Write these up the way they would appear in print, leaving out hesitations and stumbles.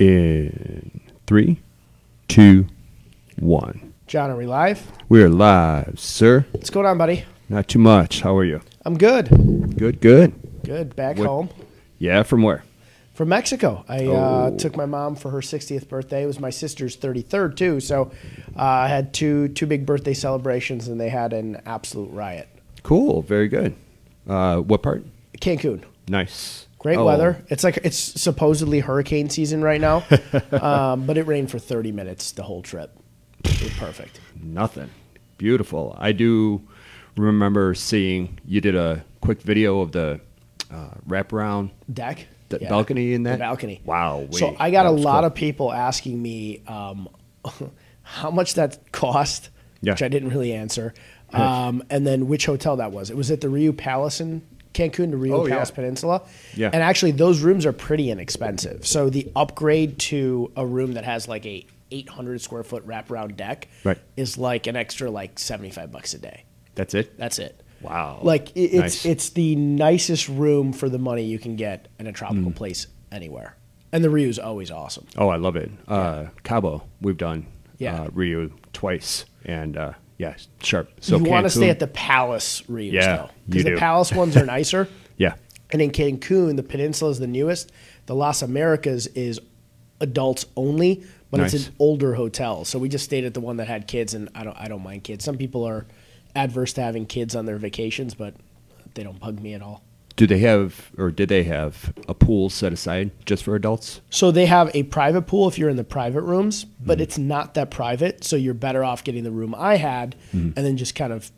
In 3, 2, 1. John, are we live? We are live, sir. What's going on, buddy? Not too much. How are you? I'm good. Good. Back home. Yeah, from where? From Mexico. I took my mom for her 60th birthday. It was my sister's 33rd, too. So I had two big birthday celebrations, and they had an absolute riot. Cool. Very good. What part? Cancun. Nice. Great weather. It's supposedly hurricane season right now, but it rained for 30 minutes the whole trip. It was perfect. Nothing. Beautiful. I do remember seeing you did a quick video of the wraparound deck. Balcony in that? The balcony. Wow. Wait, so I got a lot of people asking me how much that cost, which I didn't really answer, and then which hotel that was. It was at the Riu Palace in Cancun, the Riu Palace Peninsula. Yeah. And actually, those rooms are pretty inexpensive. So the upgrade to a room that has like a 800-square-foot wraparound deck is like an extra like $75 a day. That's it? That's it. Wow. Like, it's the nicest room for the money you can get in a tropical place anywhere. And the Riu's always awesome. Oh, I love it. Cabo, we've done Riu twice. And, sharp. So you want to stay at the Palace Rius, though. Because the Palace ones are nicer. Yeah. And in Cancun, the Peninsula is the newest. The Las Americas is adults only, but it's an older hotel. So we just stayed at the one that had kids, and I don't mind kids. Some people are adverse to having kids on their vacations, but they don't bug me at all. Do they have, or did they have, a pool set aside just for adults? So they have a private pool if you're in the private rooms, but it's not that private, so you're better off getting the room I had and then just kind of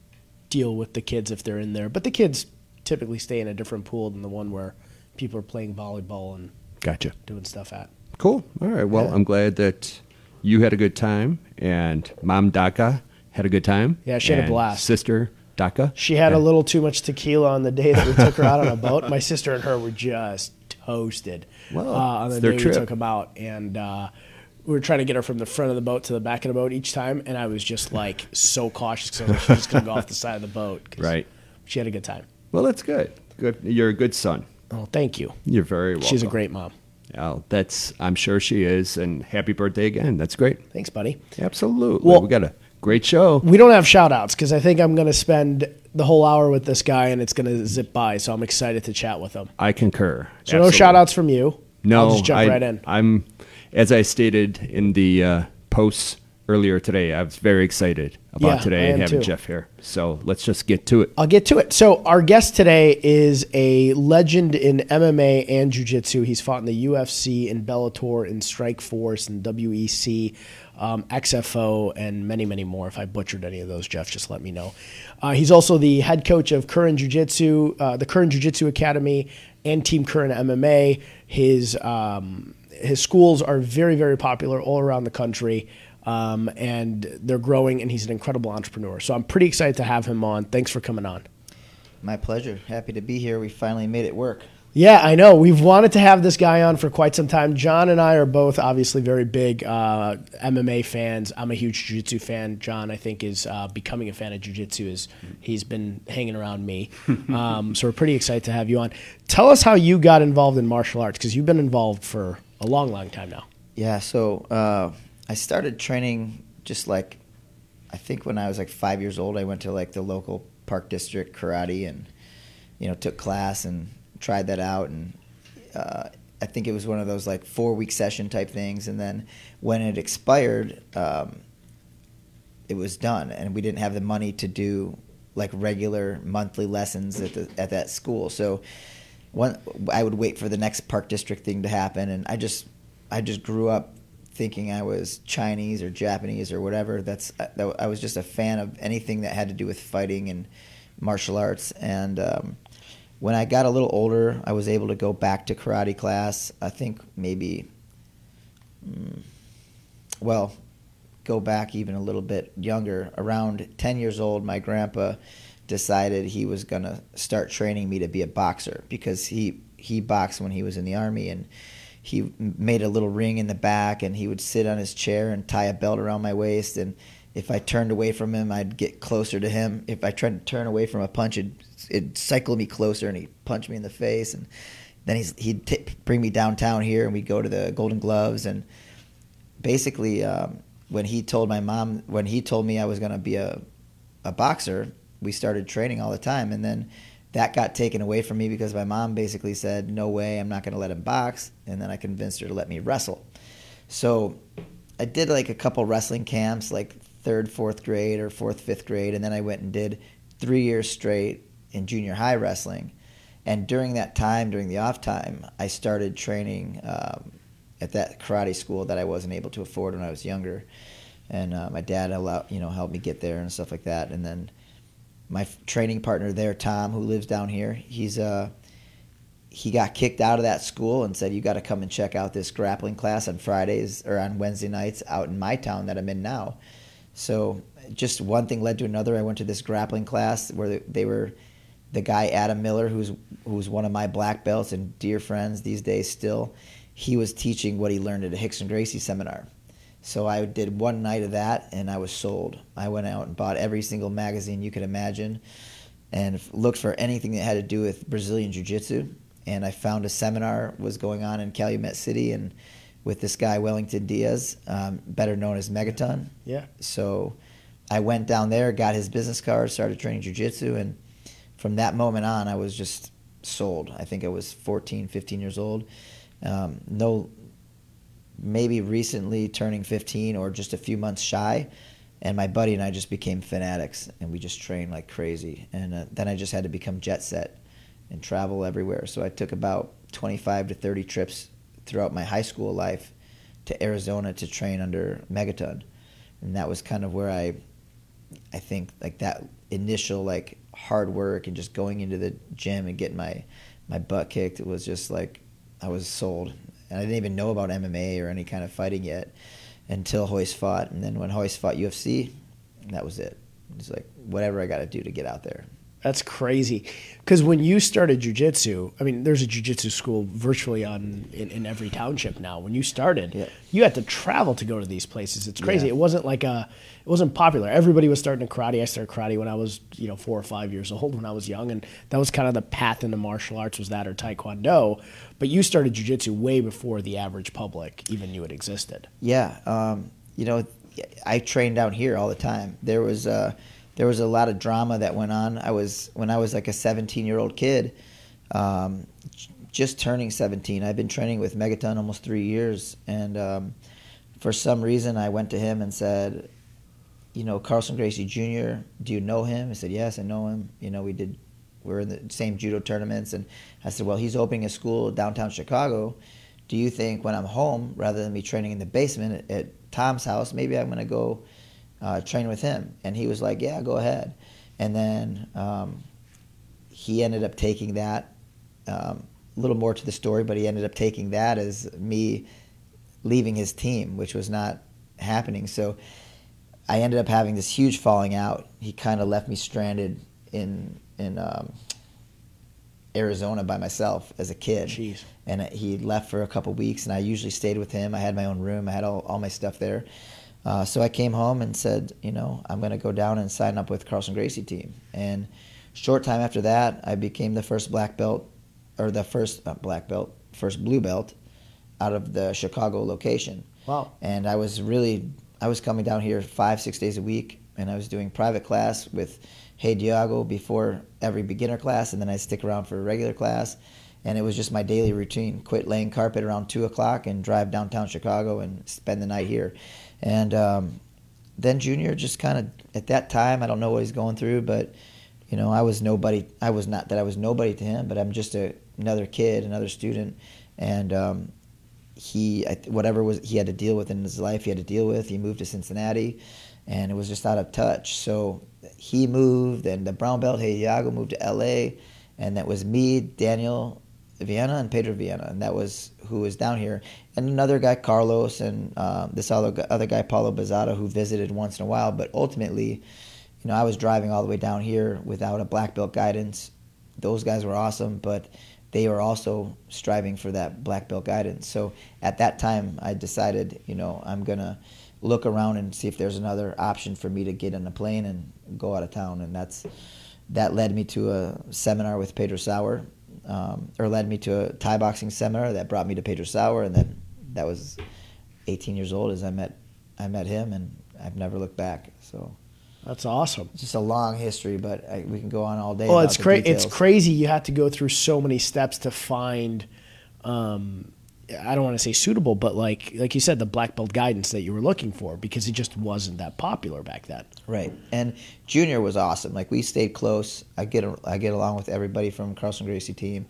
deal with the kids if they're in there. But the kids typically stay in a different pool than the one where people are playing volleyball and doing stuff at. Cool. All right. Well, I'm glad that you had a good time, and Mom Daca had a good time. Yeah, she had a blast. Sister Daca. She had a little too much tequila on the day that we took her out on a boat. My sister and her were just toasted on the day we took them out. And we were trying to get her from the front of the boat to the back of the boat each time. And I was just like so cautious because I was just going to go off the side of the boat. Right. She had a good time. Well, that's good. You're a good son. Oh, thank you. You're very welcome. She's a great mom. Oh, I'm sure she is. And happy birthday again. That's great. Thanks, buddy. Absolutely. Well, we got to... Great show. We don't have shout-outs because I think I'm going to spend the whole hour with this guy and it's going to zip by, so I'm excited to chat with him. I concur. So absolutely. No shout-outs from you. No. I'll just jump right in. I'm, as I stated in the posts earlier today, I was very excited about today and having Jeff here. So let's just get to it. I'll get to it. So our guest today is a legend in MMA and jiu-jitsu. He's fought in the UFC and Bellator and Strikeforce and WEC. XFO, and many, many more. If I butchered any of those, Jeff, just let me know. He's also the head coach of Curran Jiu-Jitsu, the Curran Jiu-Jitsu Academy, and Team Curran MMA. His schools are very, very popular all around the country, and they're growing, and he's an incredible entrepreneur. So I'm pretty excited to have him on. Thanks for coming on. My pleasure. Happy to be here. We finally made it work. Yeah, I know. We've wanted to have this guy on for quite some time. John and I are both obviously very big MMA fans. I'm a huge jiu-jitsu fan. John, I think, is becoming a fan of jiu-jitsu. He's been hanging around me. So we're pretty excited to have you on. Tell us how you got involved in martial arts, because you've been involved for a long, long time now. Yeah, so I started training just like, I think when I was like 5 years old, I went to like the local park district karate and, took class and tried that out, and I think it was one of those like 4-week session type things, and then when it expired, it was done, and we didn't have the money to do like regular monthly lessons at that school. So I would wait for the next park district thing to happen, and I just grew up thinking I was Chinese or Japanese or whatever. I was just a fan of anything that had to do with fighting and martial arts, and when I got a little older, I was able to go back to karate class. I think maybe, go back even a little bit younger. Around 10 years old, my grandpa decided he was going to start training me to be a boxer, because he boxed when he was in the Army, and he made a little ring in the back, and he would sit on his chair and tie a belt around my waist, and if I turned away from him, I'd get closer to him. If I tried to turn away from a punch, it'd cycle me closer, and he'd punch me in the face. And Then he'd bring me downtown here, and we'd go to the Golden Gloves. And basically, when he told my mom, when he told me I was going to be a boxer, we started training all the time. And then that got taken away from me because my mom basically said, no way, I'm not going to let him box. And then I convinced her to let me wrestle. So I did like a couple wrestling camps, like third, fourth grade or fourth, fifth grade. And then I went and did 3 years straight in junior high wrestling. And during that time, during the off time, I started training at that karate school that I wasn't able to afford when I was younger. And my dad helped me get there and stuff like that. And then my training partner there, Tom, who lives down here, he got kicked out of that school and said, you got to come and check out this grappling class on Fridays or on Wednesday nights out in my town that I'm in now. So just one thing led to another. I went to this grappling class where they were – the guy Adam Miller, who's one of my black belts and dear friends these days still, he was teaching what he learned at a Rickson Gracie seminar. So I did one night of that, and I was sold. I went out and bought every single magazine you could imagine and looked for anything that had to do with Brazilian Jiu-Jitsu. And I found a seminar was going on in Calumet City and with this guy Wellington Diaz, better known as Megaton. Yeah. So I went down there, got his business card, started training Jiu-Jitsu, and from that moment on, I was just sold. I think I was 14, 15 years old. Maybe recently turning 15 or just a few months shy. And my buddy and I just became fanatics, and we just trained like crazy. And then I just had to become jet set and travel everywhere. So I took about 25 to 30 trips throughout my high school life to Arizona to train under Megaton. And that was kind of where I think like that initial like hard work and just going into the gym and getting my butt kicked, it was just like I was sold. And I didn't even know about MMA or any kind of fighting yet until Royce fought. And then when Royce fought UFC, that was it. It's like whatever I got to do to get out there. That's crazy. Because when you started jiu-jitsu, I mean, there's a jiu-jitsu school virtually in every township now. When you started, yeah, you had to travel to go to these places. It's crazy. Yeah. It wasn't popular. Everybody was starting to karate. I started karate when I was, 4 or 5 years old when I was young. And that was kind of the path into martial arts was that or Taekwondo. But you started jiu-jitsu way before the average public even knew it existed. Yeah. I trained out here all the time. There was a lot of drama that went on. When I was like a 17-year-old kid, just turning 17. I've been training with Megaton almost 3 years, and for some reason I went to him and said, Carlson Gracie Jr., do you know him? He said, yes, I know him. We were in the same judo tournaments, and I said, well, he's opening a school downtown Chicago. Do you think when I'm home, rather than me training in the basement at Tom's house, maybe I'm going to go train with him? And he was like, yeah, go ahead. And then he ended up taking that, a little more to the story, but he ended up taking that as me leaving his team, which was not happening. So I ended up having this huge falling out. He kind of left me stranded in Arizona by myself as a kid. Jeez. And he left for a couple weeks, and I usually stayed with him. I had my own room. I had all my stuff there. So I came home and said, I'm going to go down and sign up with Carlson Gracie team. And short time after that, I became the first black belt, or the first first blue belt out of the Chicago location. Wow. And I was coming down here 5-6 days a week, and I was doing private class with Hey Diago before every beginner class, and then I'd stick around for a regular class. And it was just my daily routine. Quit laying carpet around 2 o'clock and drive downtown Chicago and spend the night here. And then Junior just kind of, at that time, I don't know what he's going through, but, I was nobody. I was not that I was nobody to him, but I'm just another kid, another student. And he had to deal with in his life, he had to deal with. He moved to Cincinnati, and it was just out of touch. So he moved, and the brown belt, Hey Iago, moved to L.A., and that was me, Daniel Viana, and Pedro Viana, and that was who was down here, and another guy Carlos, and this other guy Paulo Bazzato, who visited once in a while. But ultimately, I was driving all the way down here without a black belt guidance. Those guys were awesome, but they were also striving for that black belt guidance. So at that time, I decided, I'm gonna look around and see if there's another option for me to get in a plane and go out of town, and that led me to a seminar with Pedro Sauer. or led me to a Thai boxing seminar that brought me to Pedro Sauer, and then that was 18 years old as I met him, and I've never looked back. So that's awesome. It's just a long history, but we can go on all day. Well, it's crazy. It's crazy. You have to go through so many steps to find. I don't want to say suitable, but like you said, the black belt guidance that you were looking for, because it just wasn't that popular back then. Right. And Junior was awesome. Like, we stayed close. I get along with everybody from Carlson Gracie team.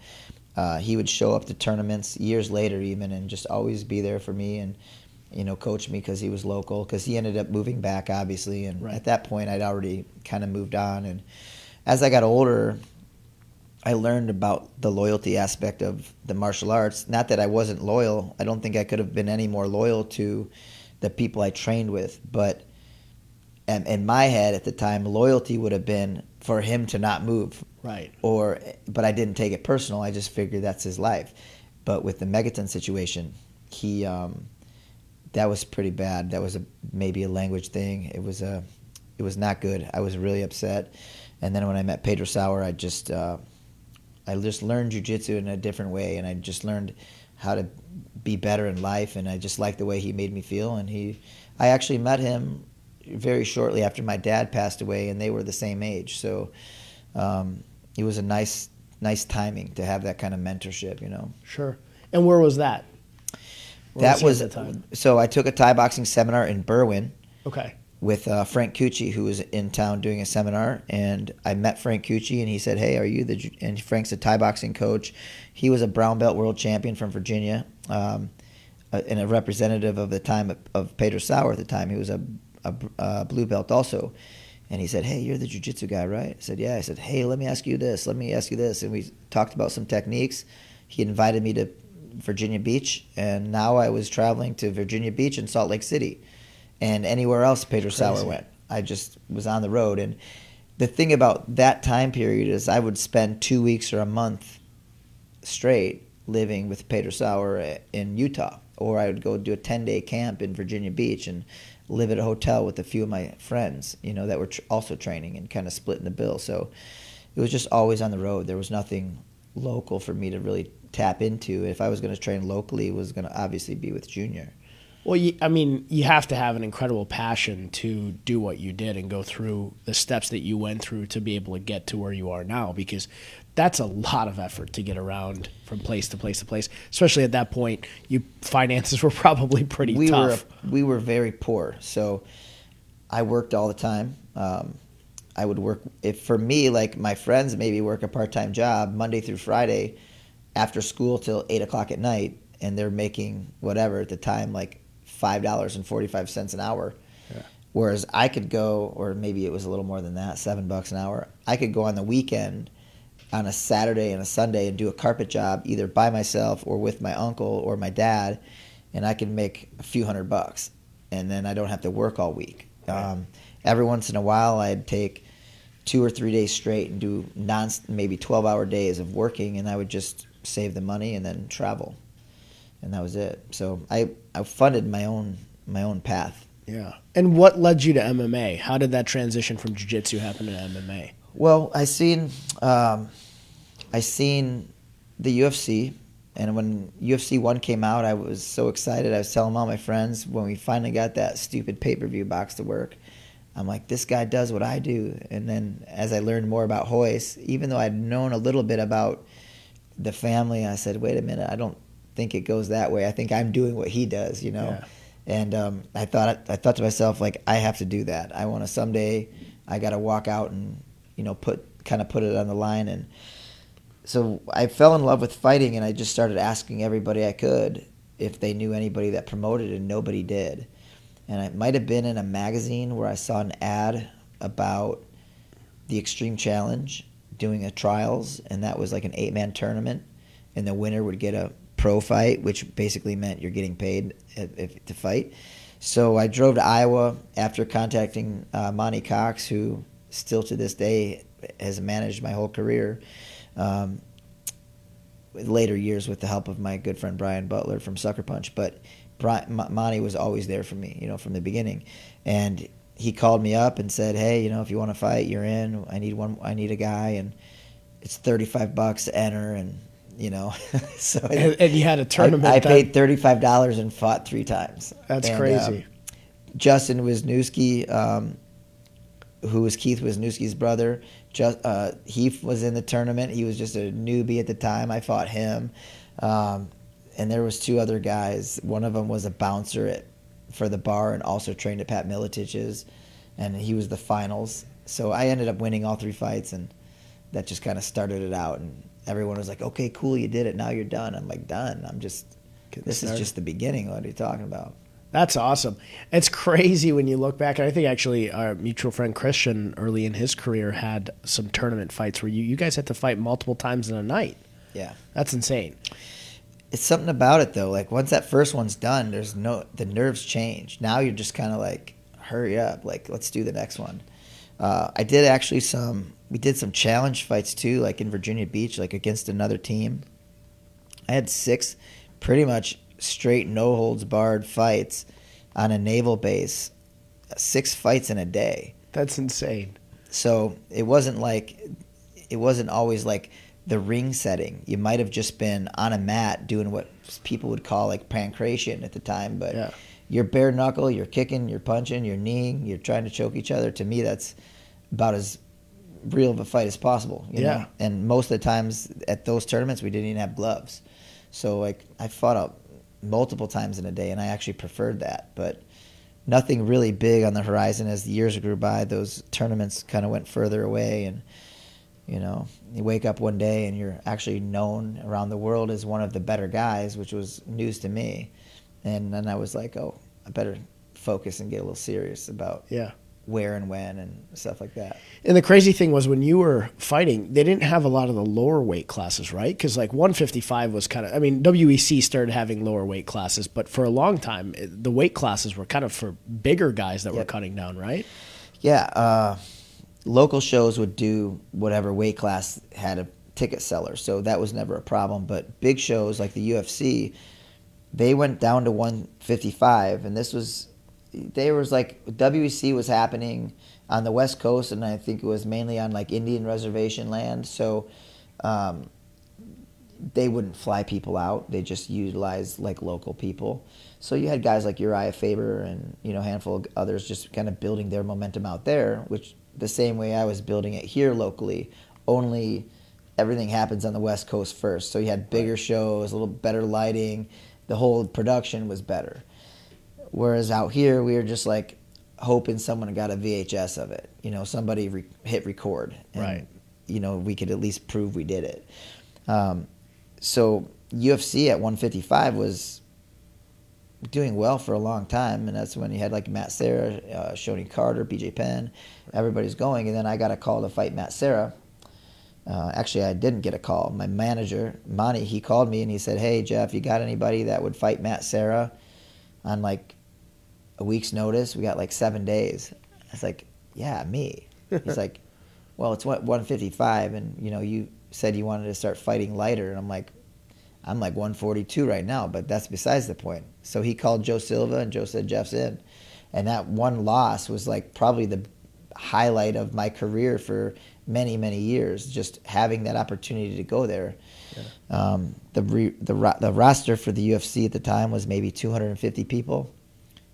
He would show up to tournaments years later even, and just always be there for me and, you know, coach me, because he was local, because he ended up moving back, obviously. And right. At that point, I'd already kind of moved on. And as I got older, I learned about the loyalty aspect of the martial arts. Not that I wasn't loyal. I don't think I could have been any more loyal to the people I trained with. But in my head at the time, loyalty would have been for him to not move. Right. But I didn't take it personal. I just figured that's his life. But with the Megaton situation, he that was pretty bad. That was maybe a language thing. It was not good. I was really upset. And then when I met Pedro Sauer, I just learned jiu-jitsu in a different way, and I just learned how to be better in life, and I just liked the way he made me feel. And I actually met him very shortly after my dad passed away, and they were the same age. So it was a nice timing to have that kind of mentorship, you know. Sure. And where was that? That was at the time? So I took a Thai boxing seminar in Berwyn. Okay. With Frank Cucci, who was in town doing a seminar, and I met Frank Cucci, and he said, "Hey, are you the?" And Frank's a Thai boxing coach. He was a brown belt world champion from Virginia, and a representative of the time of Pedro Sauer at the time. He was a blue belt also, and he said, "Hey, you're the jiu-jitsu guy, right?" I said, "Yeah." I said, "Hey, let me ask you this," and we talked about some techniques. He invited me to Virginia Beach, and now I was traveling to Virginia Beach and Salt Lake City. And anywhere else Pedro Sauer went. I just was on the road. And the thing about that time period is I would spend 2 weeks or a month straight living with Pedro Sauer in Utah. Or I would go do a 10-day camp in Virginia Beach and live at a hotel with a few of my friends, you know, that were also training and kind of splitting the bill. So it was just always on the road. There was nothing local for me to really tap into. If I was going to train locally, it was going to obviously be with Junior. Well, you have to have an incredible passion to do what you did and go through the steps that you went through to be able to get to where you are now, because that's a lot of effort to get around from place to place to place. Especially at that point, your finances were probably pretty tough. We were very poor, so I worked all the time. I would work, for me, like my friends maybe work a part-time job Monday through Friday after school till 8 o'clock at night, and they're making whatever at the time, like $5.45 an hour. Yeah. Whereas I could go, or maybe it was a little more than that, $7 an hour. I could go on the weekend on a Saturday and a Sunday and do a carpet job either by myself or with my uncle or my dad, and I could make a few $100, and then I don't have to work all week. Right. Every once in a while I'd take 2 or 3 days straight and do maybe 12-hour days of working, and I would just save the money and then travel. And that was it. So I funded my own path. Yeah. And what led you to MMA? How did that transition from jiu-jitsu happen to MMA? Well, I seen the UFC, and when UFC 1 came out, I was so excited. I was telling all my friends when we finally got that stupid pay-per-view box to work. I'm like, this guy does what I do. And then as I learned more about Royce, even though I'd known a little bit about the family, I said, wait a minute, I don't think it goes that way. I think I'm doing what he does, you know. Yeah. And I thought to myself, like, I have to do that. I want to someday. I got to walk out and, you know, put it on the line. And so I fell in love with fighting, and I just started asking everybody I could if they knew anybody that promoted, and nobody did. And it might have been in a magazine where I saw an ad about the Extreme Challenge doing a trials, and that was like an 8-man tournament, and the winner would get a pro fight, which basically meant you're getting paid to fight. So I drove to Iowa after contacting Monty Cox, who still to this day has managed my whole career, later years with the help of my good friend Brian Butler from Sucker Punch. But Monty was always there for me, you know, from the beginning. And he called me up and said, hey, you know, if you want to fight, you're in. I need a guy. And it's $35 to enter, and you know, so and you had a tournament. I paid $35 and fought 3 times. That's crazy. Justin Wisniewski, who was Keith Wisniewski's brother, he was in the tournament. He was just a newbie at the time. I fought him, and there was 2 other guys. One of them was a bouncer for the bar and also trained at Pat Militich's, and he was the finals. So I ended up winning all 3 fights, and that just kind of started it out. And everyone was like, "Okay, cool, you did it. Now you're done." I'm like, "Done. This is just the beginning. What are you talking about?" That's awesome. It's crazy when you look back. And I think actually our mutual friend Christian early in his career had some tournament fights where you guys had to fight multiple times in a night. Yeah. That's insane. It's something about it though. Like once that first one's done, the nerves change. Now you're just kind of like, hurry up. Like let's do the next one. I did actually we did some challenge fights too, like in Virginia Beach, like against another team. I had 6 pretty much straight no holds barred fights on a naval base, 6 fights in a day. That's insane. So it wasn't always like the ring setting. You might have just been on a mat doing what people would call like pancration at the time, but yeah. You're bare knuckle, you're kicking, you're punching, you're kneeing, you're trying to choke each other. To me, that's about as real of a fight as possible. You know? And most of the times at those tournaments, we didn't even have gloves. So like I fought out multiple times in a day, and I actually preferred that. But nothing really big on the horizon. As the years grew by, those tournaments kind of went further away, and you know, you wake up one day and you're actually known around the world as one of the better guys, which was news to me. And then I was like, oh, I better focus and get a little serious about where and when and stuff like that. And the crazy thing was when you were fighting, they didn't have a lot of the lower weight classes, right? Because like 155 was kind of, I mean, WEC started having lower weight classes, but for a long time, the weight classes were kind of for bigger guys that were cutting down, right? Yeah. Local shows would do whatever weight class had a ticket seller, so that was never a problem. But big shows like the UFC, they went down to 155, and this was, there was like, WEC was happening on the West Coast, and I think it was mainly on like Indian reservation land, so they wouldn't fly people out. They just utilized like local people. So you had guys like Uriah Faber and, you know, a handful of others just kind of building their momentum out there, which the same way I was building it here locally, only everything happens on the West Coast first. So you had bigger shows, a little better lighting, the whole production was better. Whereas out here, we were just like hoping someone got a VHS of it. You know, somebody hit record. And, right. You know, we could at least prove we did it. So UFC at 155 was doing well for a long time. And that's when you had like Matt Serra, Shoney Carter, BJ Penn, everybody's going. And then I got a call to fight Matt Serra. Actually, I didn't get a call. My manager, Monty, he called me and he said, hey, Jeff, you got anybody that would fight Matt Serra on like a week's notice? We got like 7 days. I was like, yeah, me. He's like, well, it's 155, and you know, you said you wanted to start fighting lighter. And I'm like 142 right now, but that's besides the point. So he called Joe Silva, and Joe said, Jeff's in. And that one loss was like probably the highlight of my career for many, many years, just having that opportunity to go there. Yeah. The roster for the UFC at the time was maybe 250 people.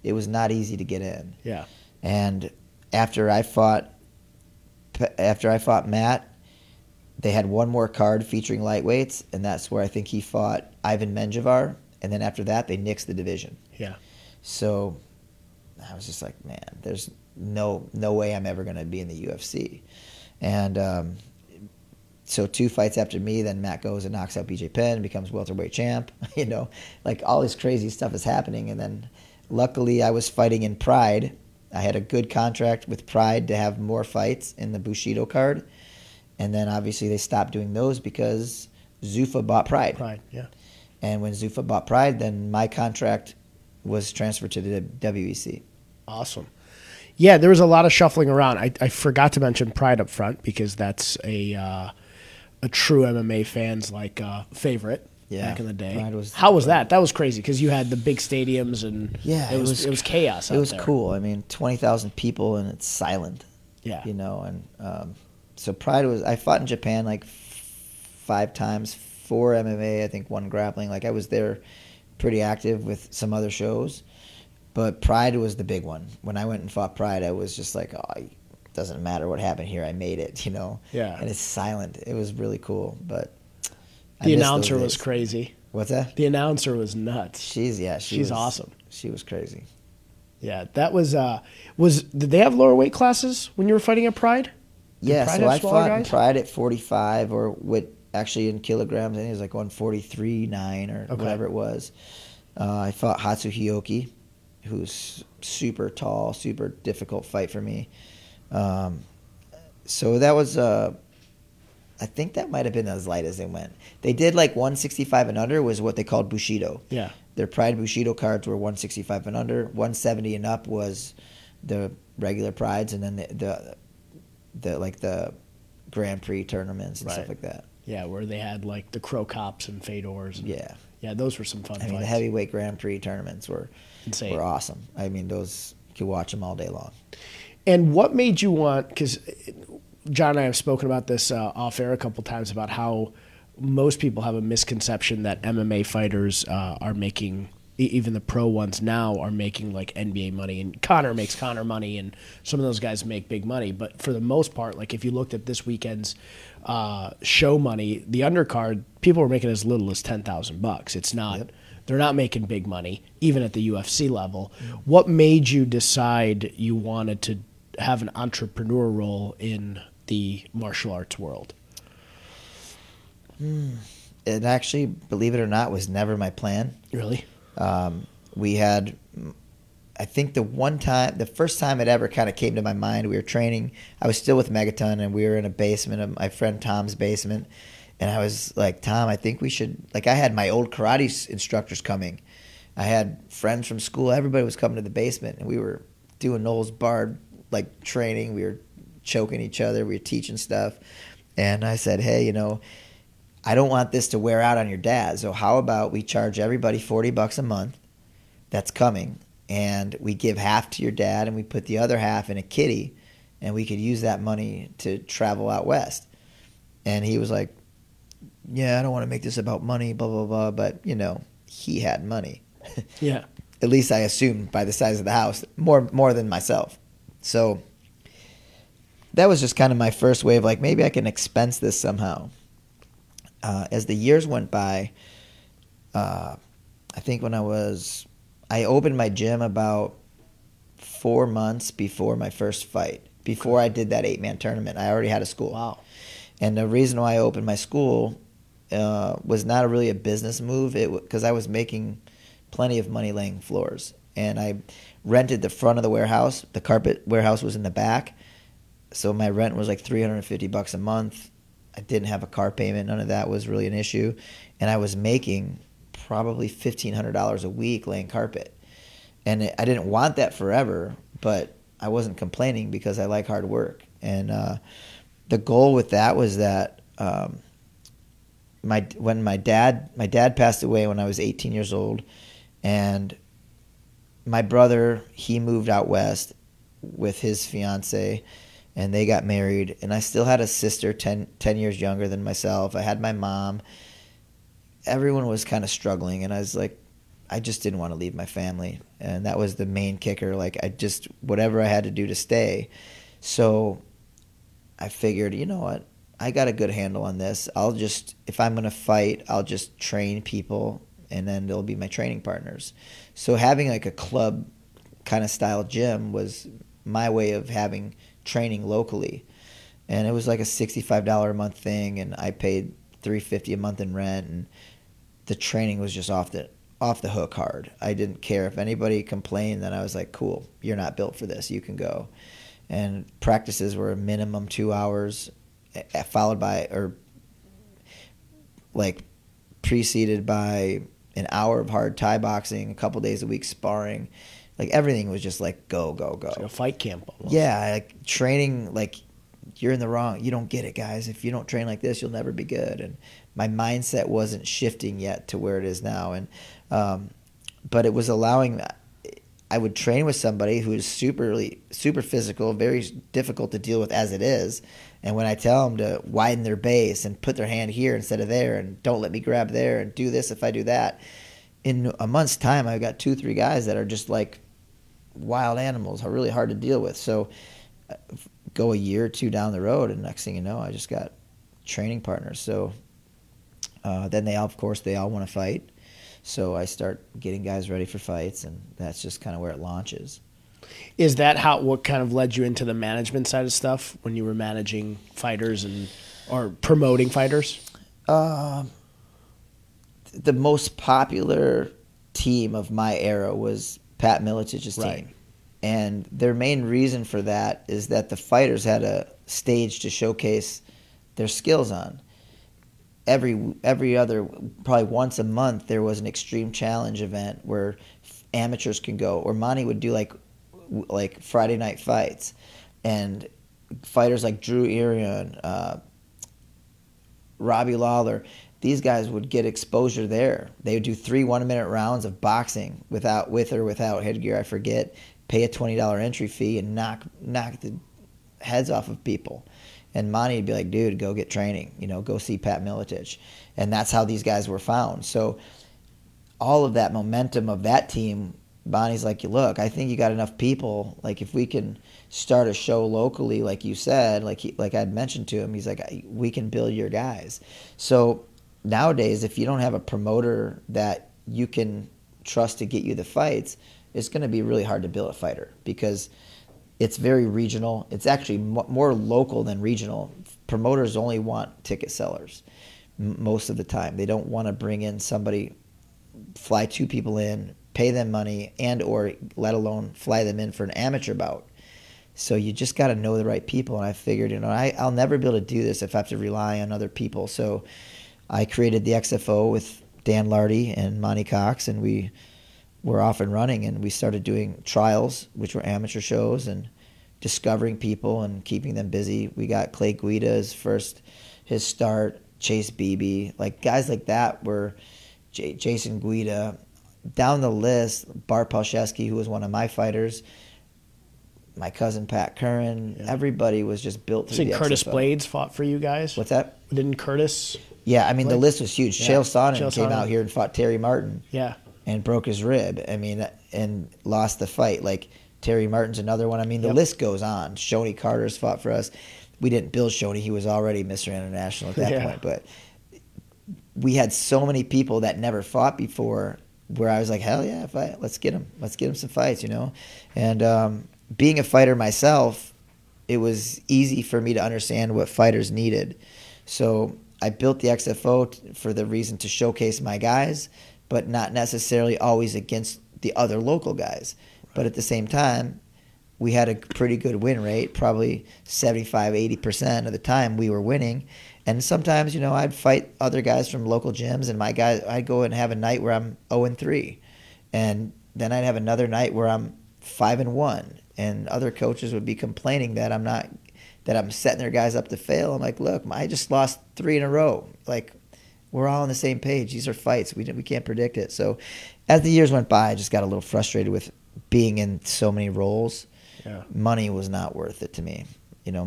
It was not easy to get in. Yeah. And after I fought Matt, they had one more card featuring lightweights, and that's where I think he fought Ivan Menjivar. And then after that, they nixed the division. Yeah. So I was just like, man, there's no way I'm ever going to be in the UFC. And so 2 fights after me, then Matt goes and knocks out BJ Penn, becomes welterweight champ. You know, like all this crazy stuff is happening. And then luckily I was fighting in Pride. I had a good contract with Pride to have more fights in the Bushido card. And then obviously they stopped doing those because Zuffa bought Pride. Pride, yeah. And when Zuffa bought Pride, then my contract was transferred to the WEC. Awesome. Yeah, there was a lot of shuffling around. I forgot to mention Pride up front because that's a true MMA fan's like favorite back in the day. Pride was How was that? That was crazy because you had the big stadiums and it was chaos. It was there. Cool. I mean, 20,000 people and it's silent. Yeah, you know. And so Pride was. I fought in Japan like 5 times, 4 MMA, I think 1 grappling. Like I was there pretty active with some other shows. But Pride was the big one. When I went and fought Pride, I was just like, oh, it doesn't matter what happened here. I made it, you know? Yeah. And it's silent. It was really cool. But the announcer was crazy. What's that? The announcer was nuts. She's awesome. She was crazy. Yeah, that was did they have lower weight classes when you were fighting at Pride? Yeah, so I fought in Pride at 45 or with actually in kilograms. I think it was like 143.9 or whatever it was. I fought Hatsu Hioki, who's super tall, super difficult fight for me. So that was, I think that might have been as light as they went. They did like 165 and under was what they called Bushido. Yeah. Their Pride Bushido cards were 165 and under. 170 and up was the regular Prides, and then the like the Grand Prix tournaments and stuff like that. Yeah, where they had like the Crow Cops and Fedors. And, yeah, those were some fun fights. I mean, the heavyweight Grand Prix tournaments were insane. Were awesome. I mean, those you could watch them all day long. And what made you want? Because John and I have spoken about this off air a couple times about how most people have a misconception that MMA fighters are making, even the pro ones now, are making like NBA money, and Conor makes Conor money, and some of those guys make big money. But for the most part, like if you looked at this weekend's show money, the undercard, people were making as little as $10,000. It's not, they're not making big money, even at the UFC level. What made you decide you wanted to have an entrepreneur role in the martial arts world? It actually, believe it or not, was never my plan. Really? We had, I think the first time it ever kind of came to my mind, we were training. I was still with Megaton, and we were in a basement of my friend Tom's basement. And I was like, Tom, I think we should, like I had my old karate instructors coming. I had friends from school. Everybody was coming to the basement, and we were doing Knowles Bard like training. We were choking each other. We were teaching stuff. And I said, hey, you know, I don't want this to wear out on your dad. So how about we charge everybody $40 a month that's coming, and we give half to your dad, and we put the other half in a kitty, and we could use that money to travel out west. And he was like, yeah, I don't want to make this about money, blah, blah, blah. But, you know, he had money. Yeah. At least I assumed by the size of the house, more than myself. So that was just kind of my first wave, like maybe I can expense this somehow. As the years went by, I think when I opened my gym about 4 months before my first fight. Before I did that 8-man tournament, I already had a school. Wow! And the reason why I opened my school was not really a business move, because I was making plenty of money laying floors. And I rented the front of the warehouse. The carpet warehouse was in the back, so my rent was like $350 a month. I didn't have a car payment. None of that was really an issue. And I was making probably $1,500 a week laying carpet. And I didn't want that forever, but I wasn't complaining because I like hard work. And the goal with that was that when my dad passed away when I was 18 years old, and my brother, he moved out west with his fiance, and they got married, and I still had a sister 10 years younger than myself. I had my mom. Everyone was kind of struggling, and I was like, I just didn't want to leave my family, and that was the main kicker. Like, I just, whatever I had to do to stay. So I figured, you know what, I got a good handle on this. I'll just, if I'm going to fight, I'll just train people, and then they'll be my training partners. So having like a club kind of style gym was my way of having training locally, and it was like a $65 a month thing, and I paid $350 a month in rent, and the training was just off the hook hard. I didn't care if anybody complained. Then I was like, cool, you're not built for this, you can go. And practices were a minimum 2 hours, followed by or like preceded by an hour of hard Thai boxing, a couple days a week sparring. Like, everything was just like, go, go, go. It's like a fight camp almost. Yeah, like, training, like, you're in the wrong. You don't get it, guys. If you don't train like this, you'll never be good. And my mindset wasn't shifting yet to where it is now. And but it was allowing – I would train with somebody who is super physical, very difficult to deal with as it is, And when I tell them to widen their base and put their hand here instead of there and don't let me grab there and do this if I do that, in a month's time, I've got 2-3 guys that are just like wild animals, are really hard to deal with. So go a year or two down the road, and next thing you know, I just got training partners. So then they all, of course, they all want to fight. So I start getting guys ready for fights, and that's just kind of where it launches. Is that how, what kind of led you into the management side of stuff when you were managing fighters and or promoting fighters? The most popular team of my era was Pat Milicich's right. team. And their main reason for that is that the fighters had a stage to showcase their skills on. Every other, probably once a month, there was an Extreme Challenge event where amateurs can go, or Monty would do like Friday night fights, and fighters like Drew Erion, Robbie Lawler, these guys would get exposure there. They would do 3 one-minute rounds of boxing with or without headgear, I forget, pay a $20 entry fee and knock the heads off of people. And Monty would be like, dude, go get training, you know, go see Pat Miletich. And that's how these guys were found. So all of that momentum of that team, Bonnie's like, look, I think you got enough people. Like, if we can start a show locally, like you said, like I'd mentioned to him, he's like, we can build your guys. So nowadays, if you don't have a promoter that you can trust to get you the fights, it's going to be really hard to build a fighter because it's very regional. It's actually more local than regional. Promoters only want ticket sellers most of the time. They don't want to bring in somebody, fly 2 people in, pay them money, and or let alone fly them in for an amateur bout. So you just got to know the right people. And I figured, you know, I'll never be able to do this if I have to rely on other people. So I created the XFO with Dan Lardy and Monty Cox, and we were off and running. And we started doing trials, which were amateur shows, and discovering people and keeping them busy. We got Clay Guida's his start, Chase Beebe, like guys like that were Jason Guida. Down the list, Bart Palszewski, who was one of my fighters, my cousin Pat Curran, yeah. Everybody was just built through the XFO. Curtis Blades fought for you guys? What's that? Didn't Curtis? Yeah, I mean, Blades? The list was huge. Yeah. Chael Sonnen came out here and fought Terry Martin. Yeah. And broke his rib, I mean, and lost the fight. Like, Terry Martin's another one. I mean, the list goes on. Shoney Carter's fought for us. We didn't build Shoney. He was already Mr. International at that point. But we had so many people that never fought before, where I was like, hell yeah, let's get him. Let's get him some fights, you know? And being a fighter myself, it was easy for me to understand what fighters needed. So I built the XFO for the reason to showcase my guys, but not necessarily always against the other local guys. Right. But at the same time, we had a pretty good win rate, probably 75, 80% of the time we were winning. And sometimes, you know, I'd fight other guys from local gyms, and my guys, I'd go and have a night where I'm 0-3. And then I'd have another night where I'm 5-1. And other coaches would be complaining that I'm setting their guys up to fail. I'm like, look, I just lost 3 in a row. Like, we're all on the same page. These are fights. We can't predict it. So as the years went by, I just got a little frustrated with being in so many roles. Yeah. Money was not worth it to me. You know,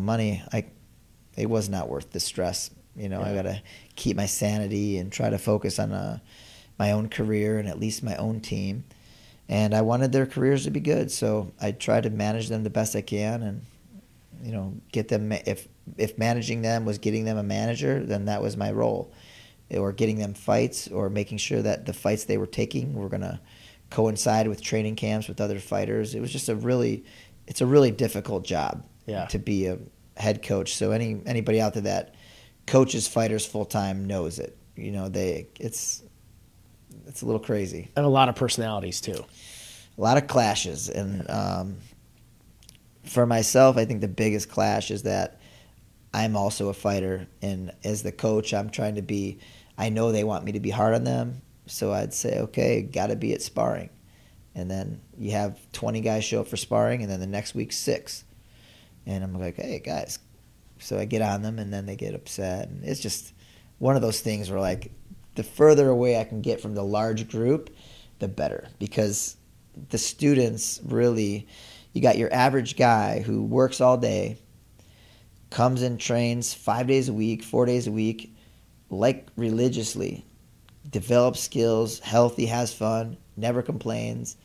it was not worth the stress. You know, I got to keep my sanity and try to focus on my own career and at least my own team. And I wanted their careers to be good, so I tried to manage them the best I can, and you know, get them. If managing them was getting them a manager, then that was my role, or getting them fights, or making sure that the fights they were taking were gonna coincide with training camps with other fighters. It was just a really difficult job to be a head coach. So anybody out there that coaches fighters full time knows it. You know, it's a little crazy, and a lot of personalities too, a lot of clashes. And for myself, I think the biggest clash is that I'm also a fighter, and as the coach, I'm trying to be. I know they want me to be hard on them, so I'd say, okay, got to be at sparring, and then you have 20 guys show up for sparring, and then the next week 6. And I'm like, hey, guys. So I get on them, and then they get upset. And it's just one of those things where, like, the further away I can get from the large group, the better. Because the students really – you got your average guy who works all day, comes and trains 5 days a week, 4 days a week, like religiously, develops skills, healthy, has fun, never complains,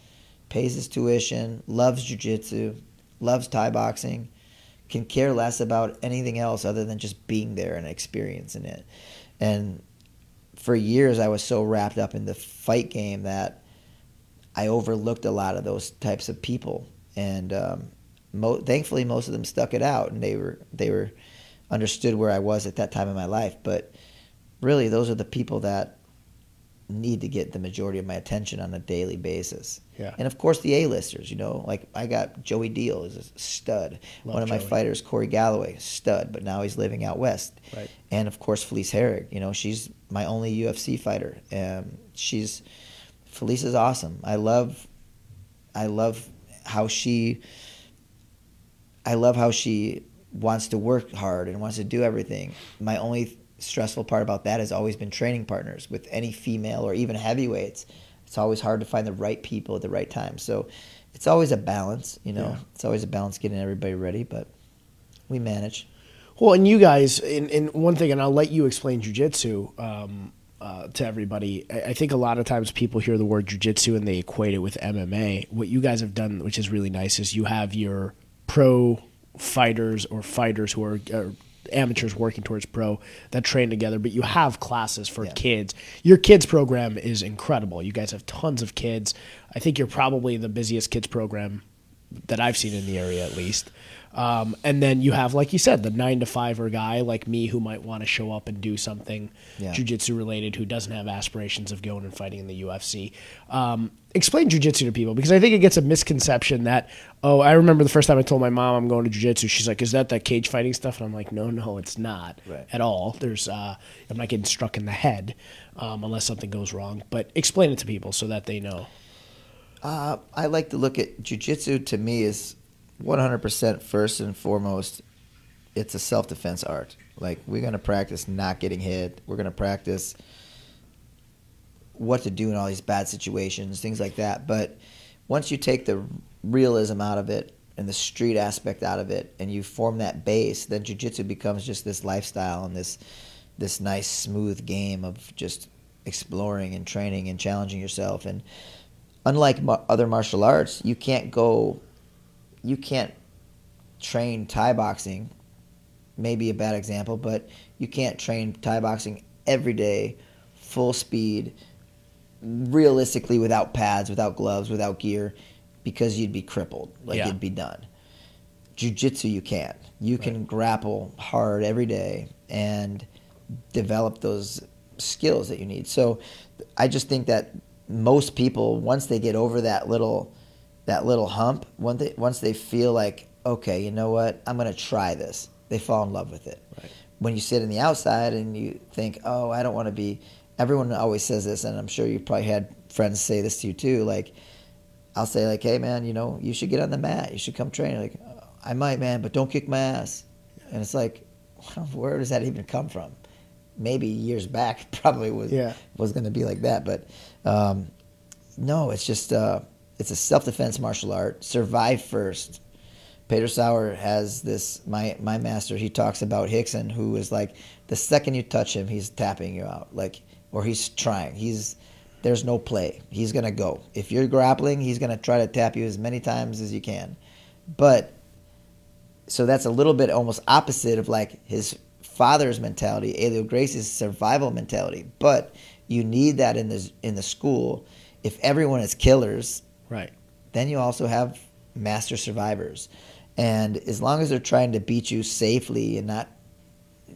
pays his tuition, loves jiu-jitsu, loves Thai boxing, can care less about anything else other than just being there and experiencing it. And for years, I was so wrapped up in the fight game that I overlooked a lot of those types of people. And thankfully, most of them stuck it out, and they understood where I was at that time in my life. But really, those are the people that need to get the majority of my attention on a daily basis. Yeah. And of course, the A-listers, you know, like I got Joey Deal is a stud. One of my fighters, Corey Galloway, stud, but now he's living out west. Right. And of course, Felice Herrig, you know, she's my only UFC fighter. Felice is awesome. I love how she wants to work hard and wants to do everything. My only stressful part about that has always been training partners with any female or even heavyweights. It's always hard to find the right people at the right time. So it's always a balance, you know. Yeah. It's always a balance getting everybody ready, but we manage. Well, and you guys, and one thing, and I'll let you explain jiu-jitsu to everybody. I think a lot of times people hear the word jiu-jitsu and they equate it with MMA. What you guys have done, which is really nice, is you have your pro fighters or fighters who are amateurs working towards pro that train together, but you have classes for kids. Your kids program is incredible. You guys have tons of kids. I think you're probably the busiest kids program that I've seen in the area, at least. And then you have, like you said, the 9-to-5-er guy like me who might want to show up and do something jiu-jitsu related, who doesn't have aspirations of going and fighting in the UFC. Explain jiu-jitsu to people, because I think it gets a misconception that, oh, I remember the first time I told my mom I'm going to jiu-jitsu. She's like, is that cage fighting stuff? And I'm like, no, it's not at all. There's, I'm not getting struck in the head unless something goes wrong. But explain it to people so that they know. I like to look at jiu-jitsu, to me, is 100% first and foremost, it's a self-defense art. Like, we're going to practice not getting hit. We're going to practice what to do in all these bad situations, things like that. But once you take the realism out of it and the street aspect out of it and you form that base, then jiu-jitsu becomes just this lifestyle and this nice, smooth game of just exploring and training and challenging yourself. And unlike other martial arts, you can't train Thai boxing, maybe a bad example, but you can't train Thai boxing every day, full speed, realistically without pads, without gloves, without gear, because you'd be crippled, you'd be done. Jiu-jitsu you can. You can grapple hard every day and develop those skills that you need. So I just think that most people, once they get over that little hump, once they feel like, okay, you know what, I'm going to try this, they fall in love with it. Right. When you sit in the outside and you think, oh, I don't want to be, everyone always says this, and I'm sure you probably had friends say this to you too, like, I'll say like, hey man, you know, you should get on the mat, you should come train. You're like, oh, I might, man, but don't kick my ass. And it's like, where does that even come from? Maybe years back probably was going to be like that, but no, it's just... It's a self-defense martial art. Survive first. Pedro Sauer has this, my master, he talks about Rickson, who is like, the second you touch him, he's tapping you out. Like, or he's trying. There's no play. He's going to go. If you're grappling, he's going to try to tap you as many times as you can. But, so that's a little bit almost opposite of like his father's mentality, Elio Gracie's survival mentality. But you need that in the school. If everyone is killers... Right. Then you also have master survivors. And as long as they're trying to beat you safely and not,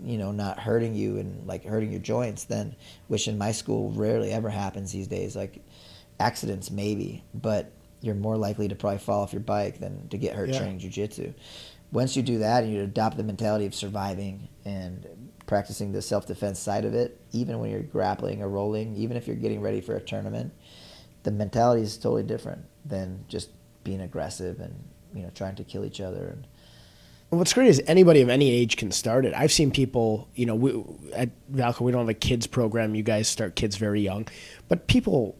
you know, not hurting you and like hurting your joints, then, which in my school rarely ever happens these days, like accidents maybe, but you're more likely to probably fall off your bike than to get hurt training jiu-jitsu. Once you do that and you adopt the mentality of surviving and practicing the self-defense side of it, even when you're grappling or rolling, even if you're getting ready for a tournament, the mentality is totally different than just being aggressive and, you know, trying to kill each other. And what's great is anybody of any age can start it. I've seen people, you know, at Valco, we don't have a kids program. You guys start kids very young, but people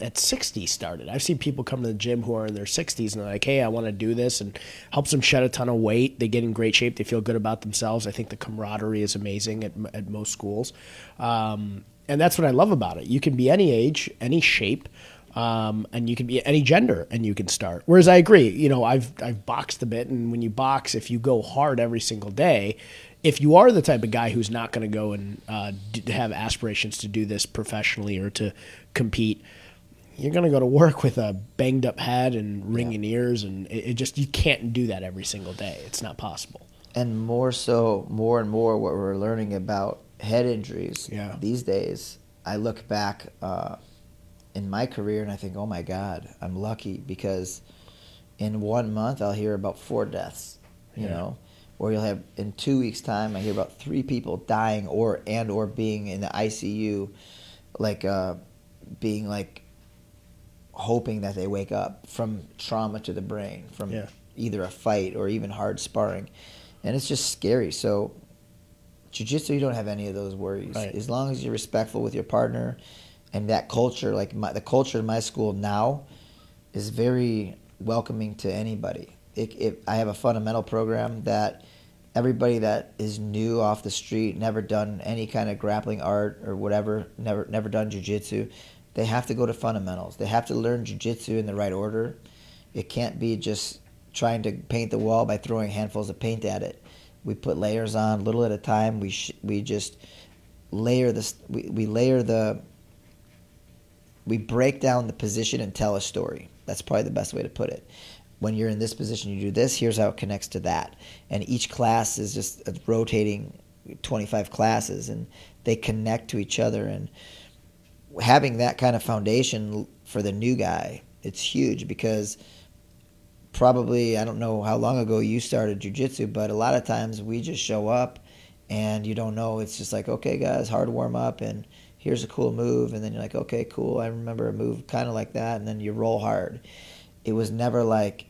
at 60 started. I've seen people come to the gym who are in their 60s and they're like, hey, I want to do this, and helps them shed a ton of weight. They get in great shape. They feel good about themselves. I think the camaraderie is amazing at most schools. And that's what I love about it. You can be any age, any shape, and you can be any gender, and you can start. Whereas I agree, you know, I've boxed a bit, and when you box, if you go hard every single day, if you are the type of guy who's not going to go and have aspirations to do this professionally or to compete, you're going to go to work with a banged up head and ringing ears, and it just, you can't do that every single day. It's not possible. And more and more what we're learning about head injuries these days. I look back in my career and I think, oh my God, I'm lucky, because in 1 month I'll hear about 4 deaths, you know, or you'll have in 2 weeks time I hear about 3 people dying or being in the ICU, like being like hoping that they wake up from trauma to the brain from either a fight or even hard sparring. And it's just scary. So jiu-jitsu, you don't have any of those worries. Right. As long as you're respectful with your partner. And that culture, like the culture in my school now, is very welcoming to anybody. I have a fundamental program that everybody that is new off the street, never done any kind of grappling art or whatever, never done jiu-jitsu, they have to go to fundamentals. They have to learn jiu-jitsu in the right order. It can't be just trying to paint the wall by throwing handfuls of paint at it. We put layers on, little at a time. We break down the position and tell a story. That's probably the best way to put it. When you're in this position, you do this. Here's how it connects to that. And each class is just rotating 25 classes, and they connect to each other. And having that kind of foundation for the new guy, it's huge, because probably, I don't know how long ago you started jiu-jitsu, but a lot of times we just show up and you don't know. It's just like, okay, guys, hard warm-up, and here's a cool move, and then you're like, okay, cool, I remember a move kind of like that, and then you roll hard. It was never like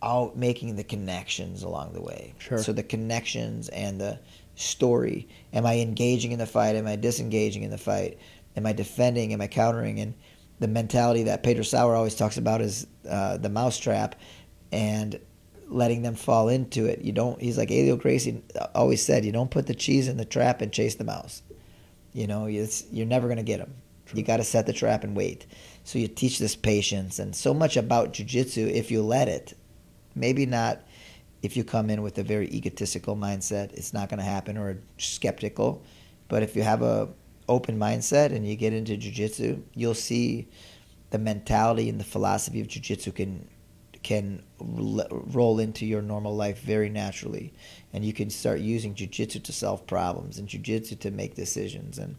out making the connections along the way. Sure. So the connections and the story. Am I engaging in the fight? Am I disengaging in the fight? Am I defending? Am I countering? And the mentality that Pedro Sauer always talks about is the mousetrap and letting them fall into it. You don't. He's like, Elio Gracie always said, you don't put the cheese in the trap and chase the mouse. You know, you're never going to get them. True. You got to set the trap and wait. So you teach this patience and so much about jiu-jitsu if you let it. Maybe not if you come in with a very egotistical mindset. It's not going to happen, or skeptical. But if you have a open mindset and you get into jiu-jitsu, you'll see the mentality and the philosophy of jiu-jitsu can roll into your normal life very naturally, and you can start using jiu-jitsu to solve problems and jiu-jitsu to make decisions. And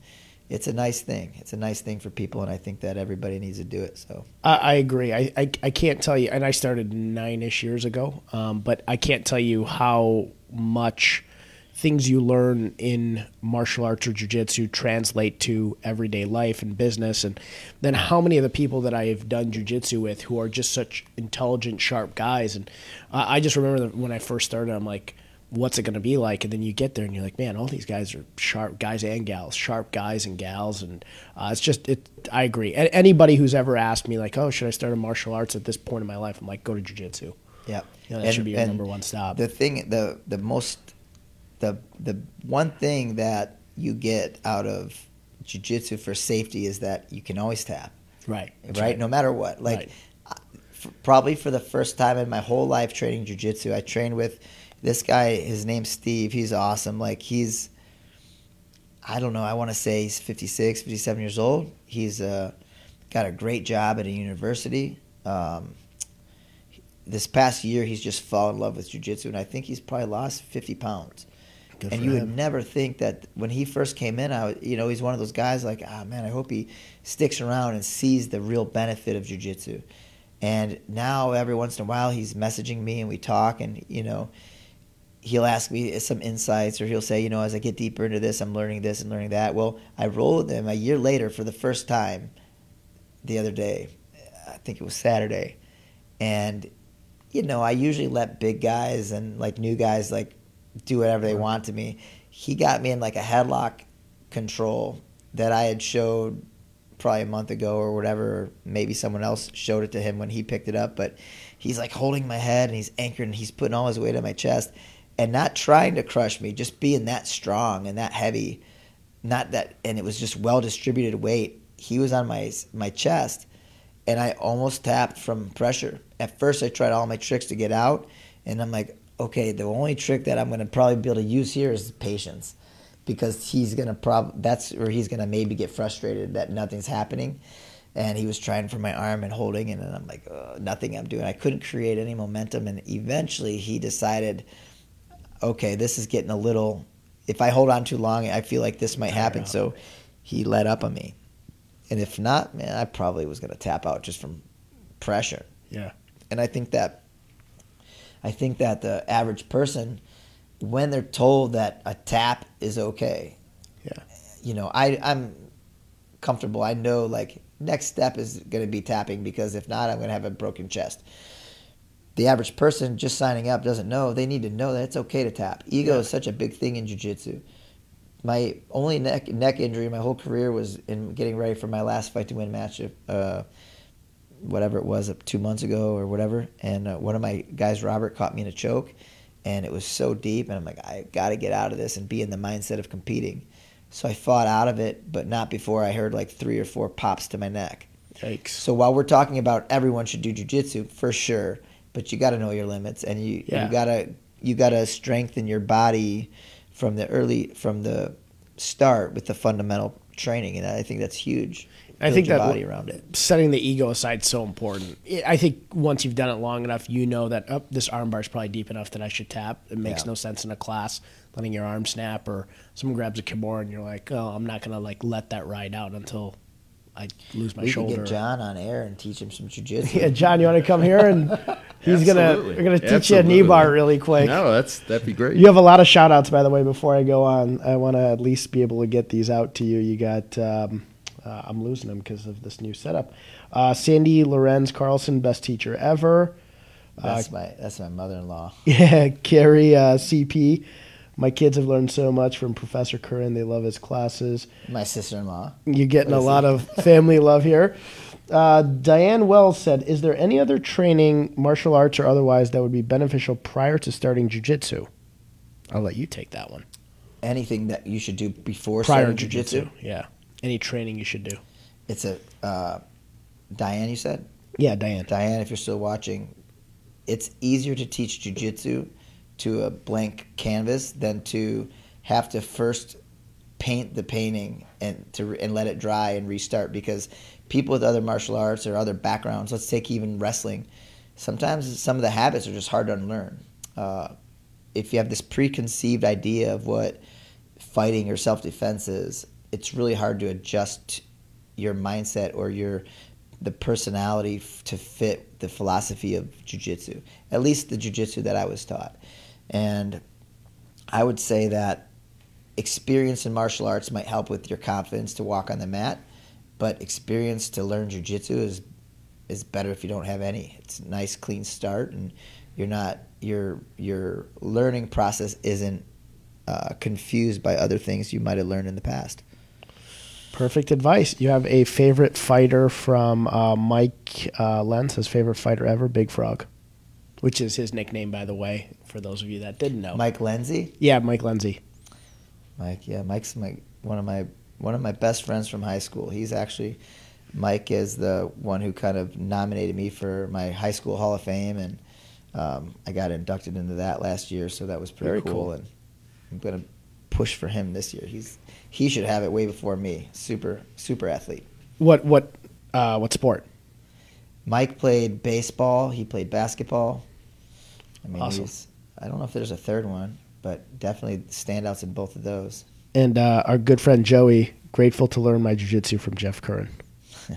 it's a nice thing. It's a nice thing for people, and I think that everybody needs to do it. So I agree. I can't tell you, and I started 9-ish years ago, but I can't tell you how much things you learn in martial arts or jiu-jitsu translate to everyday life and business. And then how many of the people that I have done jiu-jitsu with who are just such intelligent, sharp guys. And I just remember that when I first started, I'm like, what's it going to be like? And then you get there and you're like, man, all these guys are sharp guys and gals, sharp guys and gals. And I agree. And anybody who's ever asked me like, oh, should I start a martial arts at this point in my life? I'm like, go to jiu-jitsu. Yeah. You know, that should be your number one stop. The thing, the one thing that you get out of jiu-jitsu for safety is that you can always tap. Right? No matter what. Like, probably for the first time in my whole life training jiu-jitsu, I trained with this guy. His name's Steve. He's awesome. Like, he's, I don't know, I want to say he's 56, 57 years old. He's got a great job at a university. This past year, he's just fallen in love with jiu-jitsu, and I think he's probably lost 50 pounds. Good and you him. Would never think that when he first came in, he's one of those guys like, man, I hope he sticks around and sees the real benefit of jiu-jitsu. And now every once in a while he's messaging me and we talk, and, you know, he'll ask me some insights, or he'll say, you know, as I get deeper into this, I'm learning this and learning that. Well, I rolled with him a year later for the first time the other day. I think it was Saturday. And, you know, I usually let big guys and like new guys like do whatever they want to me. He got me in like a headlock control that I had showed probably a month ago or whatever, or maybe someone else showed it to him when he picked it up, but he's like holding my head and he's anchored and he's putting all his weight on my chest and not trying to crush me, just being that strong and that heavy, not that, and it was just well distributed weight. He was on my chest and I almost tapped from pressure. At first I tried all my tricks to get out and I'm like, okay, the only trick that I'm going to probably be able to use here is patience, because he's going to that's where he's going to maybe get frustrated that nothing's happening. And he was trying for my arm and holding, and then I'm like, nothing I'm doing. I couldn't create any momentum, and eventually he decided, okay, this is getting a little, if I hold on too long, I feel like this might happen. So he let up on me. And if not, man, I probably was going to tap out just from pressure. Yeah. And I think that the average person, when they're told that a tap is okay, yeah, you know, I'm comfortable. I know, like, next step is going to be tapping, because if not, I'm going to have a broken chest. The average person just signing up doesn't know. They need to know that it's okay to tap. Ego is such a big thing in jiu-jitsu. My only neck injury my whole career was in getting ready for my last fight to win match, whatever it was, 2 months ago or whatever. And one of my guys, Robert, caught me in a choke. And it was so deep, and I'm like, I got to get out of this and be in the mindset of competing. So I fought out of it, but not before I heard like 3 or 4 pops to my neck. Yikes. So while we're talking about everyone should do jiu-jitsu, for sure, but you got to know your limits, and you got to strengthen your body from the start with the fundamental training, and I think that's huge. I think that body around it. Setting the ego aside is so important. I think once you've done it long enough, you know that this arm bar is probably deep enough that I should tap. It makes no sense in a class letting your arm snap, or someone grabs a kimura and you're like, oh, I'm not gonna like let that ride out until I lose my shoulder. We can get John on air and teach him some jiu-jitsu. Yeah, John, you want to come here and he's we're gonna teach you a knee bar really quick. No, that'd be great. You have a lot of shout outs, by the way. Before I go on, I want to at least be able to get these out to you. You got. I'm losing him because of this new setup. Sandy Lorenz Carlson, best teacher ever. That's my mother-in-law. Yeah, Carrie CP. My kids have learned so much from Professor Curran. They love his classes. My sister-in-law. You're getting a lot of family love here. Diane Wells said, is there any other training, martial arts or otherwise, that would be beneficial prior to starting jiu-jitsu? I'll let you take that one. Anything that you should do before starting jiu-jitsu? Yeah. Any training you should do. It's a Diane, you said? Yeah, Diane. Diane, if you're still watching, it's easier to teach jiu-jitsu to a blank canvas than to have to first paint the painting and let it dry and restart, because people with other martial arts or other backgrounds, let's take even wrestling, sometimes some of the habits are just hard to unlearn. If you have this preconceived idea of what fighting or self-defense is, it's really hard to adjust your mindset or the personality to fit the philosophy of jiu-jitsu, at least the jiu-jitsu that I was taught. And I would say that experience in martial arts might help with your confidence to walk on the mat, but experience to learn jiu-jitsu is better if you don't have any. It's a nice, clean start, and your learning process isn't confused by other things you might have learned in the past. Perfect advice. You have a favorite fighter from Mike Lenz, his favorite fighter ever, Big Frog, which is his nickname, by the way, for those of you that didn't know. Mike Lenzie? Yeah, Mike Lenzie. Mike's one of my best friends from high school. Mike is the one who kind of nominated me for my high school Hall of Fame, and I got inducted into that last year, so that was pretty cool. And I'm going to push for him this year. He should have it way before me. Super, super athlete. What sport? Mike played baseball. He played basketball. I mean, awesome. I don't know if there's a third one, but definitely standouts in both of those. And our good friend Joey, grateful to learn my jiu-jitsu from Jeff Curran.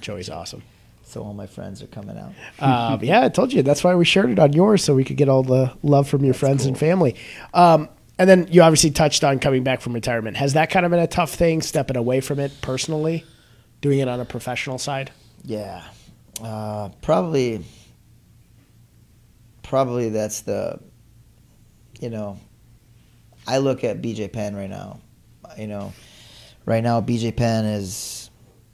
Joey's awesome. So all my friends are coming out. Yeah, I told you. That's why we shared it on yours, so we could get all the love from your friends and family. And then you obviously touched on coming back from retirement. Has that kind of been a tough thing, stepping away from it personally, doing it on a professional side? Yeah, probably that's the, you know, I look at BJ Penn right now. You know, right now BJ Penn is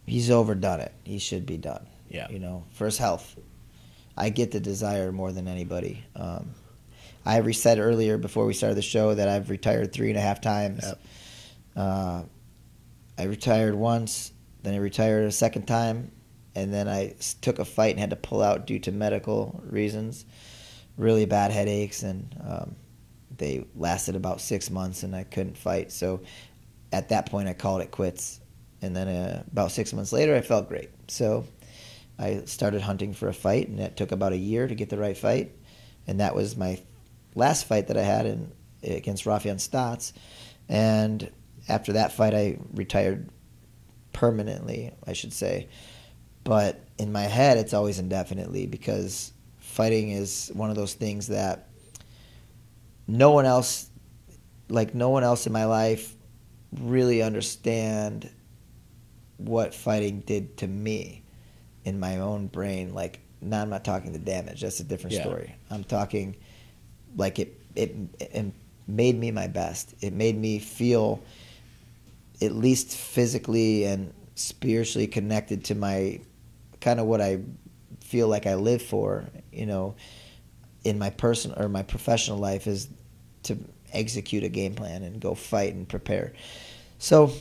he's overdone it. He should be done. Yeah. You know, for his health. I get the desire more than anybody. I said earlier before we started the show that I've retired 3.5 times. Yep. I retired once, then I retired a second time, and then I took a fight and had to pull out due to medical reasons, really bad headaches, and they lasted about 6 months, and I couldn't fight. So at that point, I called it quits. And then about 6 months later, I felt great. So I started hunting for a fight, and it took about a year to get the right fight. And that was my last fight that I had against Rafian Stotts. And after that fight, I retired permanently, I should say. But in my head, it's always indefinitely, because fighting is one of those things that no one else in my life really understand what fighting did to me in my own brain. Like, now I'm not talking the damage. That's a different story. I'm talking like it made me my best. It made me feel at least physically and spiritually connected to my kind of what I feel like I live for, you know, in my personal or my professional life, is to execute a game plan and go fight and prepare. So,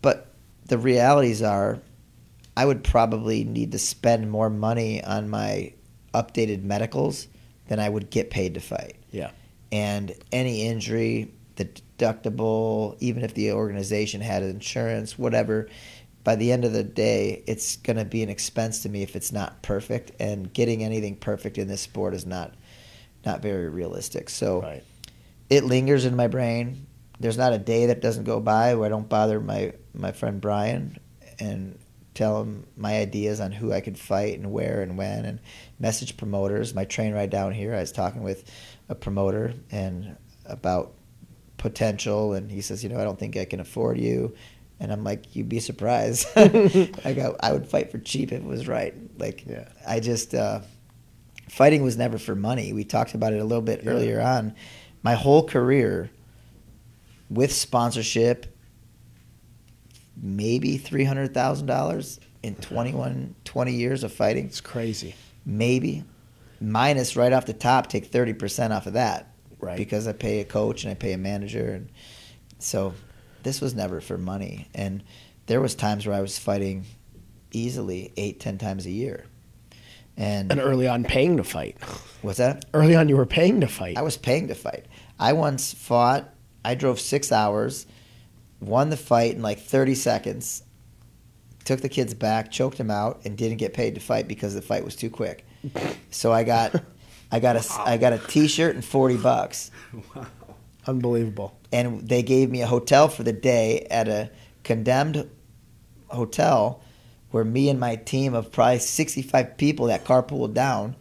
but the realities are, I would probably need to spend more money on my updated medicals than I would get paid to fight. Yeah. And any injury, the deductible, even if the organization had insurance, whatever, by the end of the day, it's going to be an expense to me if it's not perfect. And getting anything perfect in this sport is not very realistic. So It lingers in my brain. There's not a day that doesn't go by where I don't bother my friend Brian and tell him my ideas on who I could fight and where and when, and message promoters. My train ride down here, I was talking with a promoter and about potential, and he says, you know, I don't think I can afford you. And I'm like, you'd be surprised. I would fight for cheap if it was right. Like, yeah. I just, fighting was never for money. We talked about it a little bit earlier on. My whole career with sponsorship, maybe $300,000 in 20 years of fighting. It's crazy. Maybe. Minus right off the top, take 30% off of that. Right. Because I pay a coach and I pay a manager. And so this was never for money. And there was times where I was fighting easily 8-10 times a year. And early on paying to fight. What's that? Early on you were paying to fight. I was paying to fight. I once fought, I drove 6 hours, won the fight in like 30 seconds, took the kids back, choked them out, and didn't get paid to fight because the fight was too quick. So I got a T-shirt and $40. Wow. Unbelievable. And they gave me a hotel for the day at a condemned hotel where me and my team of probably 65 people that carpooled down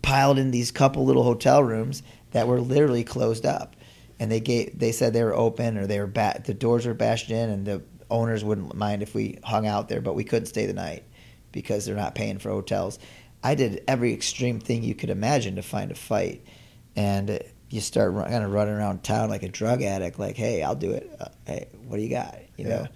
piled in these couple little hotel rooms that were literally closed up. And they said they were open, or they were the doors were bashed in, and the owners wouldn't mind if we hung out there, but we couldn't stay the night because they're not paying for hotels. I did every extreme thing you could imagine to find a fight. And you start kind of running around town like a drug addict, like, hey, I'll do it. Hey, what do you got? You know?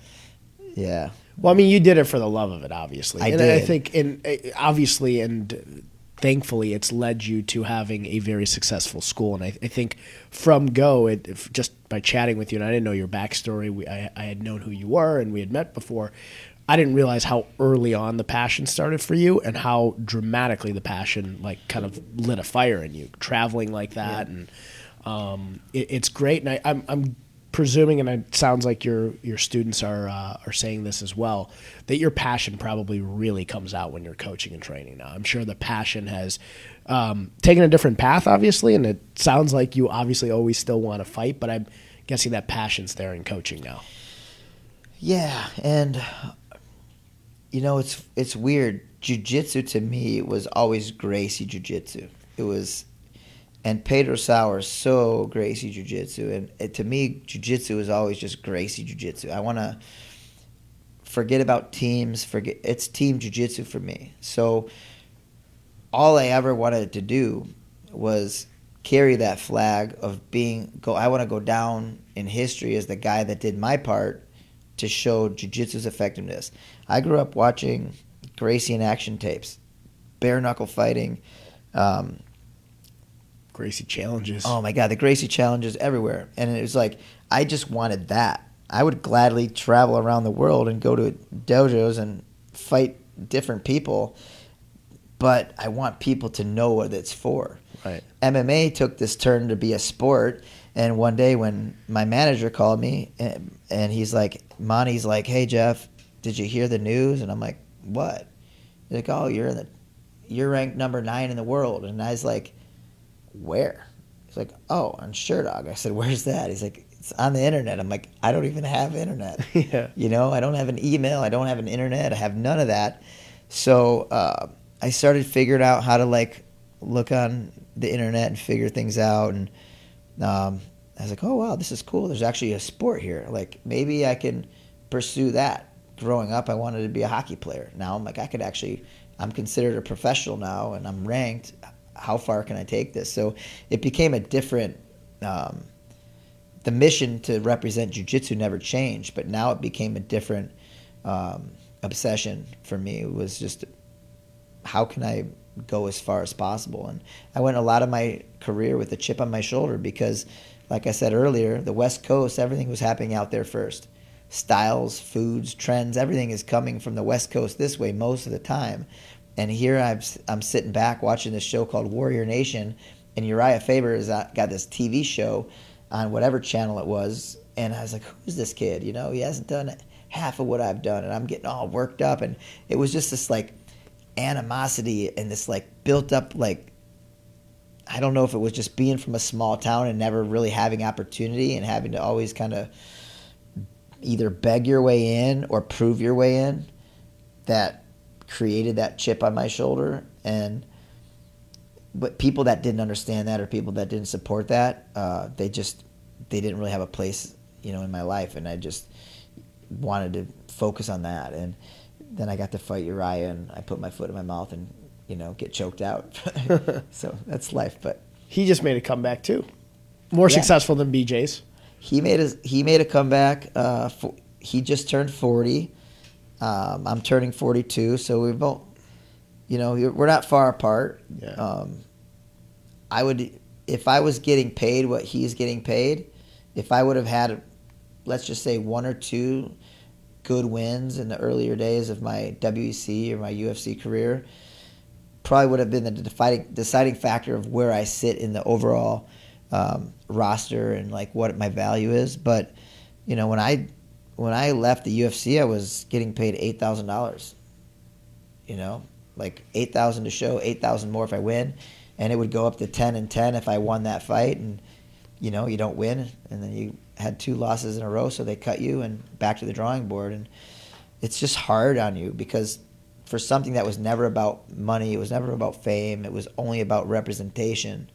Yeah. Well, I mean, you did it for the love of it, obviously. I did. I think, obviously, and thankfully, it's led you to having a very successful school. And I think from go, just by chatting with you, and I didn't know your backstory. I had known who you were, and we had met before. I didn't realize how early on the passion started for you, and how dramatically the passion, like, kind of lit a fire in you, traveling like that. Yeah. And it's great. And I'm presuming, and it sounds like your students are saying this as well, that your passion probably really comes out when you're coaching and training now. I'm sure the passion has taken a different path, obviously, and it sounds like you obviously always still want to fight, but I'm guessing that passion's there in coaching now. Yeah, and you know, it's weird. Jiu-jitsu to me was always Gracie Jiu-Jitsu. It was. And Pedro Sauer is so Gracie Jiu-Jitsu. And to me, Jiu-Jitsu is always just Gracie Jiu-Jitsu. I want to forget about teams. It's team Jiu-Jitsu for me. So all I ever wanted to do was carry that flag of I want to go down in history as the guy that did my part to show jiu-jitsu's effectiveness. I grew up watching Gracie in action tapes, bare-knuckle fighting. Gracie challenges. Oh, my God. The Gracie challenges everywhere. And it was like, I just wanted that. I would gladly travel around the world and go to dojos and fight different people, but I want people to know what it's for. Right. MMA took this turn to be a sport, and one day when my manager called me, and he's like, Monty's like, hey, Jeff, did you hear the news? And I'm like, what? He's like, oh, you're ranked number 9 in the world. And I was like, where? He's like, oh, on SureDog. I said, where's that? He's like, it's on the internet. I'm like, I don't even have internet. Yeah. You know, I don't have an email. I don't have an internet. I have none of that. So I started figuring out how to like look on the internet and figure things out. And I was like, oh, wow, this is cool. There's actually a sport here. Like maybe I can pursue that. Growing up, I wanted to be a hockey player. Now I'm like, I could actually, I'm considered a professional now and I'm ranked. How far can I take this? So it became a different, the mission to represent jiu-jitsu never changed, but now it became a different obsession for me. It was just, how can I go as far as possible? And I went a lot of my career with a chip on my shoulder because, like I said earlier, the West Coast, everything was happening out there first. Styles, foods, trends, everything is coming from the West Coast this way most of the time. And here I'm sitting back watching this show called Warrior Nation, and Uriah Faber has got this TV show on whatever channel it was, and I was like, who's this kid? You know, he hasn't done half of what I've done, and I'm getting all worked up. And it was just this like animosity and this like built up, like, I don't know if it was just being from a small town and never really having opportunity and having to always kind of either beg your way in or prove your way in, that created that chip on my shoulder. And but people that didn't understand that or people that didn't support that, they didn't really have a place, you know, in my life. And I just wanted to focus on that. And then I got to fight Uriah, and I put my foot in my mouth and, you know, get choked out. So that's life. But he just made a comeback too, more successful than BJ's. He made a comeback. He just turned 40. I'm turning 42, so we both. You know, we're not far apart. Yeah. I would, if I was getting paid what he's getting paid, if I would have had, let's just say, 1 or 2 good wins in the earlier days of my WEC or my UFC career, probably would have been the deciding factor of where I sit in the overall roster and like what my value is. But you know, when I left the UFC, I was getting paid $8,000. You know. Like 8,000 to show, 8,000 more if I win, and it would go up to 10 and 10 if I won that fight. And you know, you don't win, and then you had 2 losses in a row, so they cut you and back to the drawing board. And it's just hard on you because for something that was never about money, it was never about fame, it was only about representation.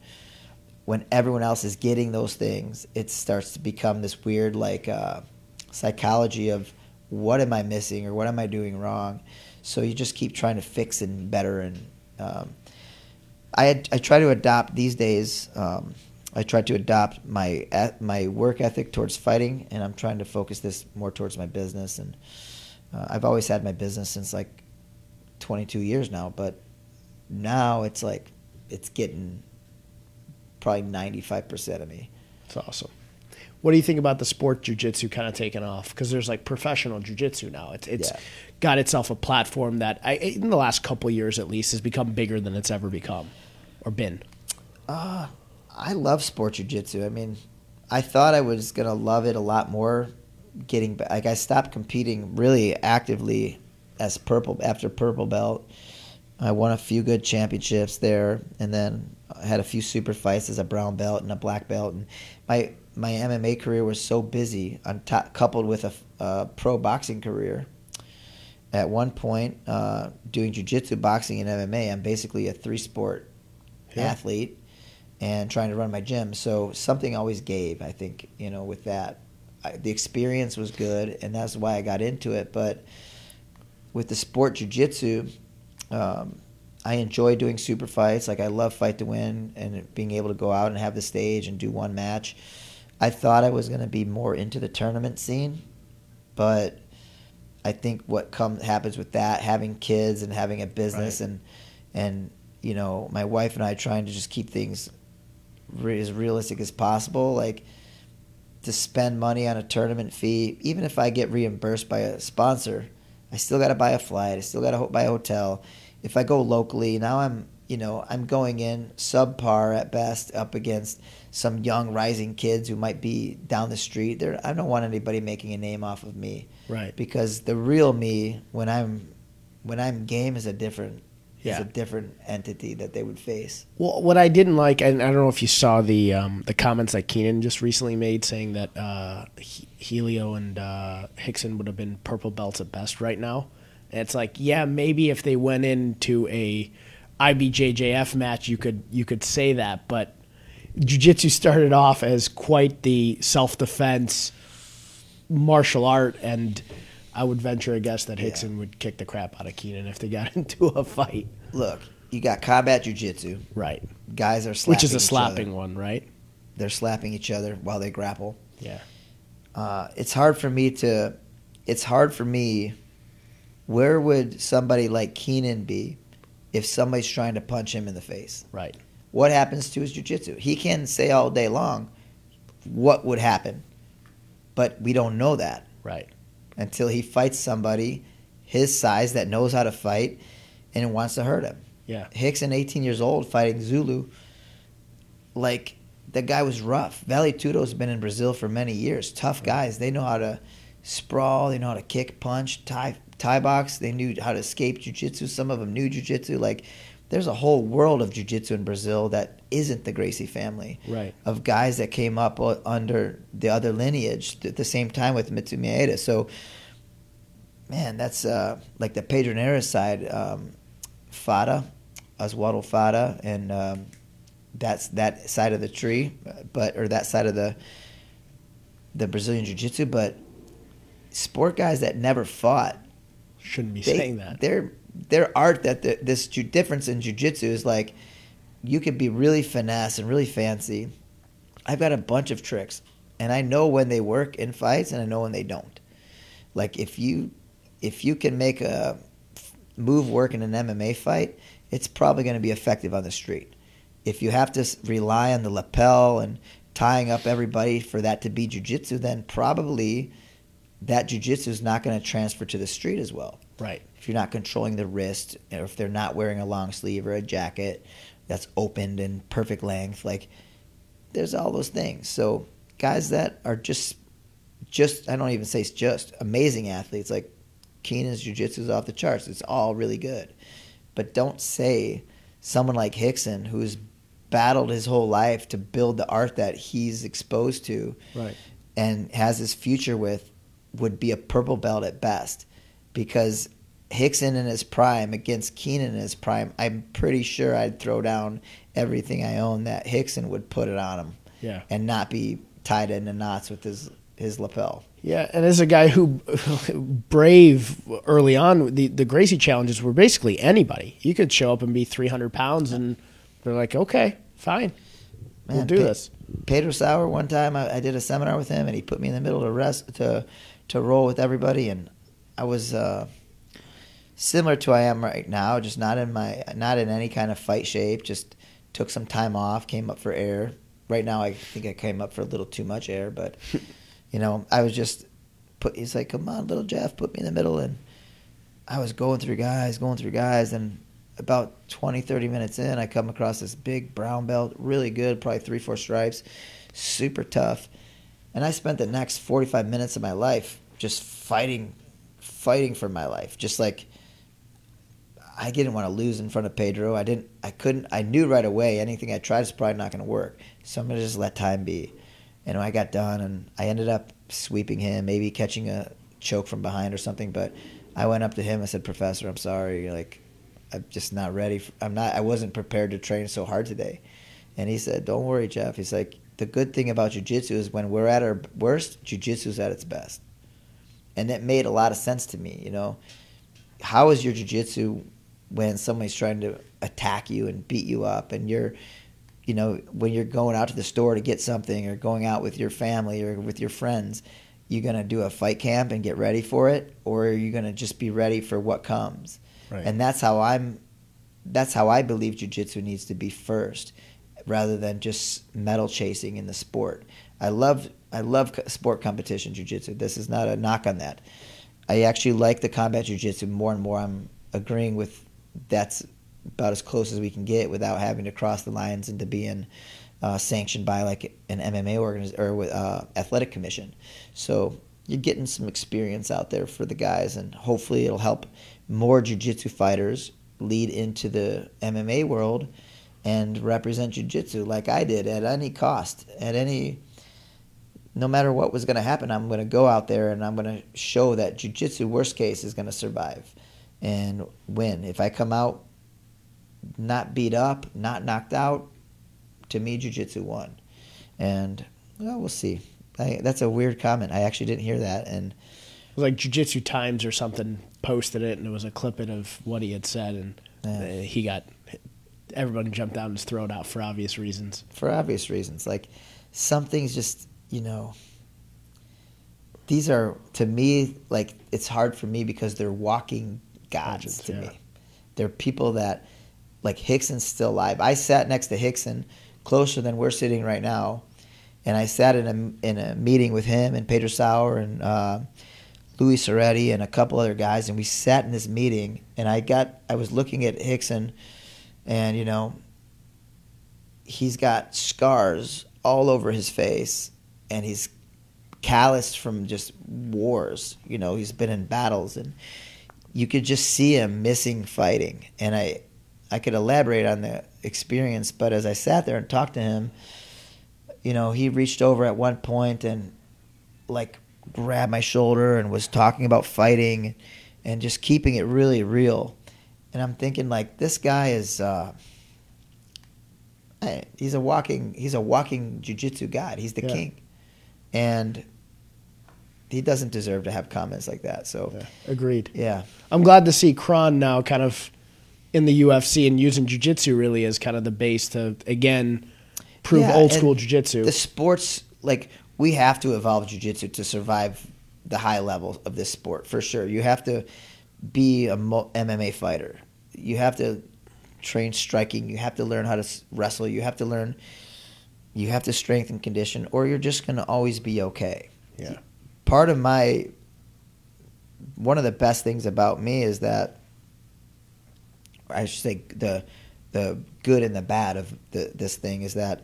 When everyone else is getting those things, it starts to become this weird like psychology of what am I missing or what am I doing wrong. So you just keep trying to fix and better. And I try to adopt these days. I try to adopt my work ethic towards fighting, and I'm trying to focus this more towards my business. And I've always had my business since like 22 years now, but now it's like it's getting probably 95% of me. That's awesome. What do you think about the sport jiu-jitsu kind of taking off? Because there's like professional jiu-jitsu now. It's got itself a platform that in the last couple of years at least has become bigger than it's ever become or been. I love sport jiu-jitsu. I mean, I thought I was going to love it a lot more getting back. Like I stopped competing really actively as purple belt. I won a few good championships there, and then I had a few super fights as a brown belt and a black belt. And my MMA career was so busy, on top, coupled with a pro boxing career. At one point, doing jiu-jitsu, boxing, and MMA, I'm basically a 3-sport athlete and trying to run my gym. So something always gave, I think, you know, with that. The experience was good, and that's why I got into it. But with the sport jiu-jitsu, I enjoy doing super fights. Like I love Fight to Win and being able to go out and have the stage and do one match. I thought I was going to be more into the tournament scene, But I think what happens with that, having kids and having a business, right. and you know, my wife and I trying to just keep things as realistic as possible. Like, to spend money on a tournament fee, even if I get reimbursed by a sponsor, I still got to buy a flight. I still got to buy a hotel. If I go locally, now I'm going in subpar at best up against some young rising kids who might be down the street. I don't want anybody making a name off of me, right? Because the real me, when I'm game, is a different, yeah. is a different entity that they would face. Well, what I didn't like, and I don't know if you saw the comments that Keenan just recently made, saying that Helio and Rickson would have been purple belts at best right now. And it's like, yeah, maybe if they went into a IBJJF match, you could say that, but jiu-jitsu started off as quite the self-defense martial art, and I would venture a guess that Rickson would kick the crap out of Keenan if they got into a fight. Look, you got combat jiu-jitsu. Right. Guys are slapping each other. Which is a slapping one, right? They're slapping each other while they grapple. Yeah. It's hard for me, where would somebody like Keenan be if somebody's trying to punch him in the face? Right. What happens to his jiu-jitsu? He can say all day long what would happen, but we don't know that. Right. Until he fights somebody his size that knows how to fight and wants to hurt him. Yeah. Rickson, 18 years old, fighting Zulu. Like, the guy was rough. Vale Tudo's been in Brazil for many years. Tough guys. They know how to sprawl. They know how to kick, punch, Thai box. They knew how to escape jiu-jitsu. Some of them knew jiu-jitsu. Like, there's a whole world of jiu-jitsu in Brazil that isn't the Gracie family. Right. Of guys that came up under the other lineage at the same time with Mitsu Maeda. So, man, that's like the Pedro Neres side, Fada, Oswaldo Fada, and that's that side of the tree, or that side of the Brazilian jiu-jitsu. But sport guys that never fought shouldn't be saying that. Their art that this difference in jiu-jitsu is like, you could be really finesse and really fancy. I've got a bunch of tricks, and I know when they work in fights, and I know when they don't. Like, if you can make a move work in an MMA fight, it's probably going to be effective on the street. If you have to rely on the lapel and tying up everybody for that to be jiu-jitsu, then probably that jiu-jitsu is not going to transfer to the street as well. Right. If you're not controlling the wrist, or if they're not wearing a long sleeve or a jacket that's opened and perfect length, like, there's all those things. So guys that are just I don't even say it's just amazing athletes, like Keenan's jiu-jitsu is off the charts. It's all really good. But don't say someone like Rickson, who's battled his whole life to build the art that he's exposed to, right, and has his future with, would be a purple belt at best. Because Rickson in his prime against Keenan in his prime, I'm pretty sure I'd throw down everything I own that Rickson would put it on him, yeah, and not be tied into knots with his lapel. Yeah, and as a guy who brave early on, the Gracie challenges were basically anybody. You could show up and be 300 pounds, and they're like, okay, fine, man, we'll do this. Pedro Sauer, one time I did a seminar with him, and he put me in the middle to roll with everybody, and I was similar to I am right now, just not in any kind of fight shape. Just took some time off, came up for air. Right now, I think I came up for a little too much air, but you know, I was just he's like, "Come on, little Jeff, put me in the middle." And I was going through guys, and about 20-30 minutes in, I come across this big brown belt, really good, probably 3-4 stripes, super tough. And I spent the next 45 minutes of my life just fighting for my life. Just like, I didn't want to lose in front of Pedro. I knew right away anything I tried is probably not going to work. So I'm going to just let time be. And when I got done, and I ended up sweeping him, maybe catching a choke from behind or something, but I went up to him and said, "Professor, I'm sorry. Like, I'm just not ready. I wasn't prepared to train so hard today." And he said, "Don't worry, Jeff." He's like, "The good thing about jiu-jitsu is when we're at our worst, jiu-jitsu's at its best." And that made a lot of sense to me, you know. How is your jiu-jitsu when somebody's trying to attack you and beat you up, and you're, you know, when you're going out to the store to get something, or going out with your family or with your friends, you going to do a fight camp and get ready for it, or are you going to just be ready for what comes? Right. And that's how I believe jiu-jitsu needs to be first, rather than just medal chasing in the sport. I love sport competition jiu-jitsu. This is not a knock on that. I actually like the combat jiu-jitsu more and more. I'm agreeing with that's about as close as we can get without having to cross the lines into being sanctioned by like an MMA or athletic commission. So you're getting some experience out there for the guys, and hopefully it'll help more jiu-jitsu fighters lead into the MMA world and represent jiu-jitsu like I did at any cost, no matter what was going to happen. I'm going to go out there and I'm going to show that jiu-jitsu, worst case, is going to survive and win. If I come out not beat up, not knocked out, to me, jiu-jitsu won. And well, we'll see. That's a weird comment. I actually didn't hear that. And it was like Jiu-Jitsu Times or something posted it, and it was a clipping of what he had said, and everybody jumped down his throat out for obvious reasons. For obvious reasons. Like, something's just, these are, to me, like, it's hard for me because they're walking gods. Legends, to me. They're people that, like, Rickson's still alive. I sat next to Rickson, closer than we're sitting right now, and I sat in a meeting with him and Pedro Sauer and Louis Cerretti and a couple other guys, and we sat in this meeting, and I was looking at Rickson, and he's got scars all over his face, and he's calloused from just wars. He's been in battles, and you could just see him missing fighting. And I could elaborate on the experience, but as I sat there and talked to him, he reached over at one point and like grabbed my shoulder and was talking about fighting and just keeping it really real. And I'm thinking, like, this guy is he's a walking jiu-jitsu god. He's the king, and he doesn't deserve to have comments like that. So agreed. Yeah, I'm glad to see Curran now kind of in the UFC and using jiu-jitsu really as kind of the base to, again, prove old school jiu-jitsu. The sports, like, we have to evolve jiu-jitsu to survive the high level of this sport, for sure. You have to be a MMA fighter. You have to train striking. You have to learn how to wrestle. You have to strength and condition, or you're just going to always be okay. Yeah. One of the best things about me is that, I should say, the good and the bad of this thing is that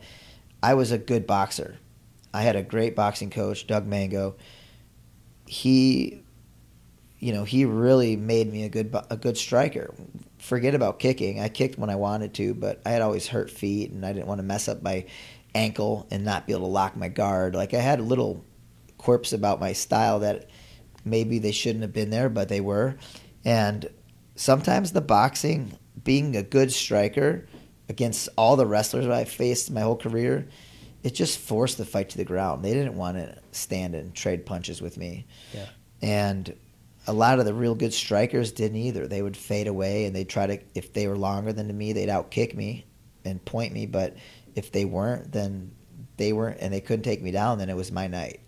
I was a good boxer. I had a great boxing coach, Doug Mango. He really made me a good striker. Forget about kicking. I kicked when I wanted to, but I had always hurt feet, and I didn't want to mess up my ankle and not be able to lock my guard. Like, I had little quirks about my style that maybe they shouldn't have been there, but they were. And sometimes the boxing, being a good striker against all the wrestlers I faced my whole career, it just forced the fight to the ground. They didn't want to stand and trade punches with me. Yeah. And a lot of the real good strikers didn't either. They would fade away, and they'd try to, if they were longer than me, they'd outkick me and point me. But if they weren't, then they weren't, and they couldn't take me down, then it was my night.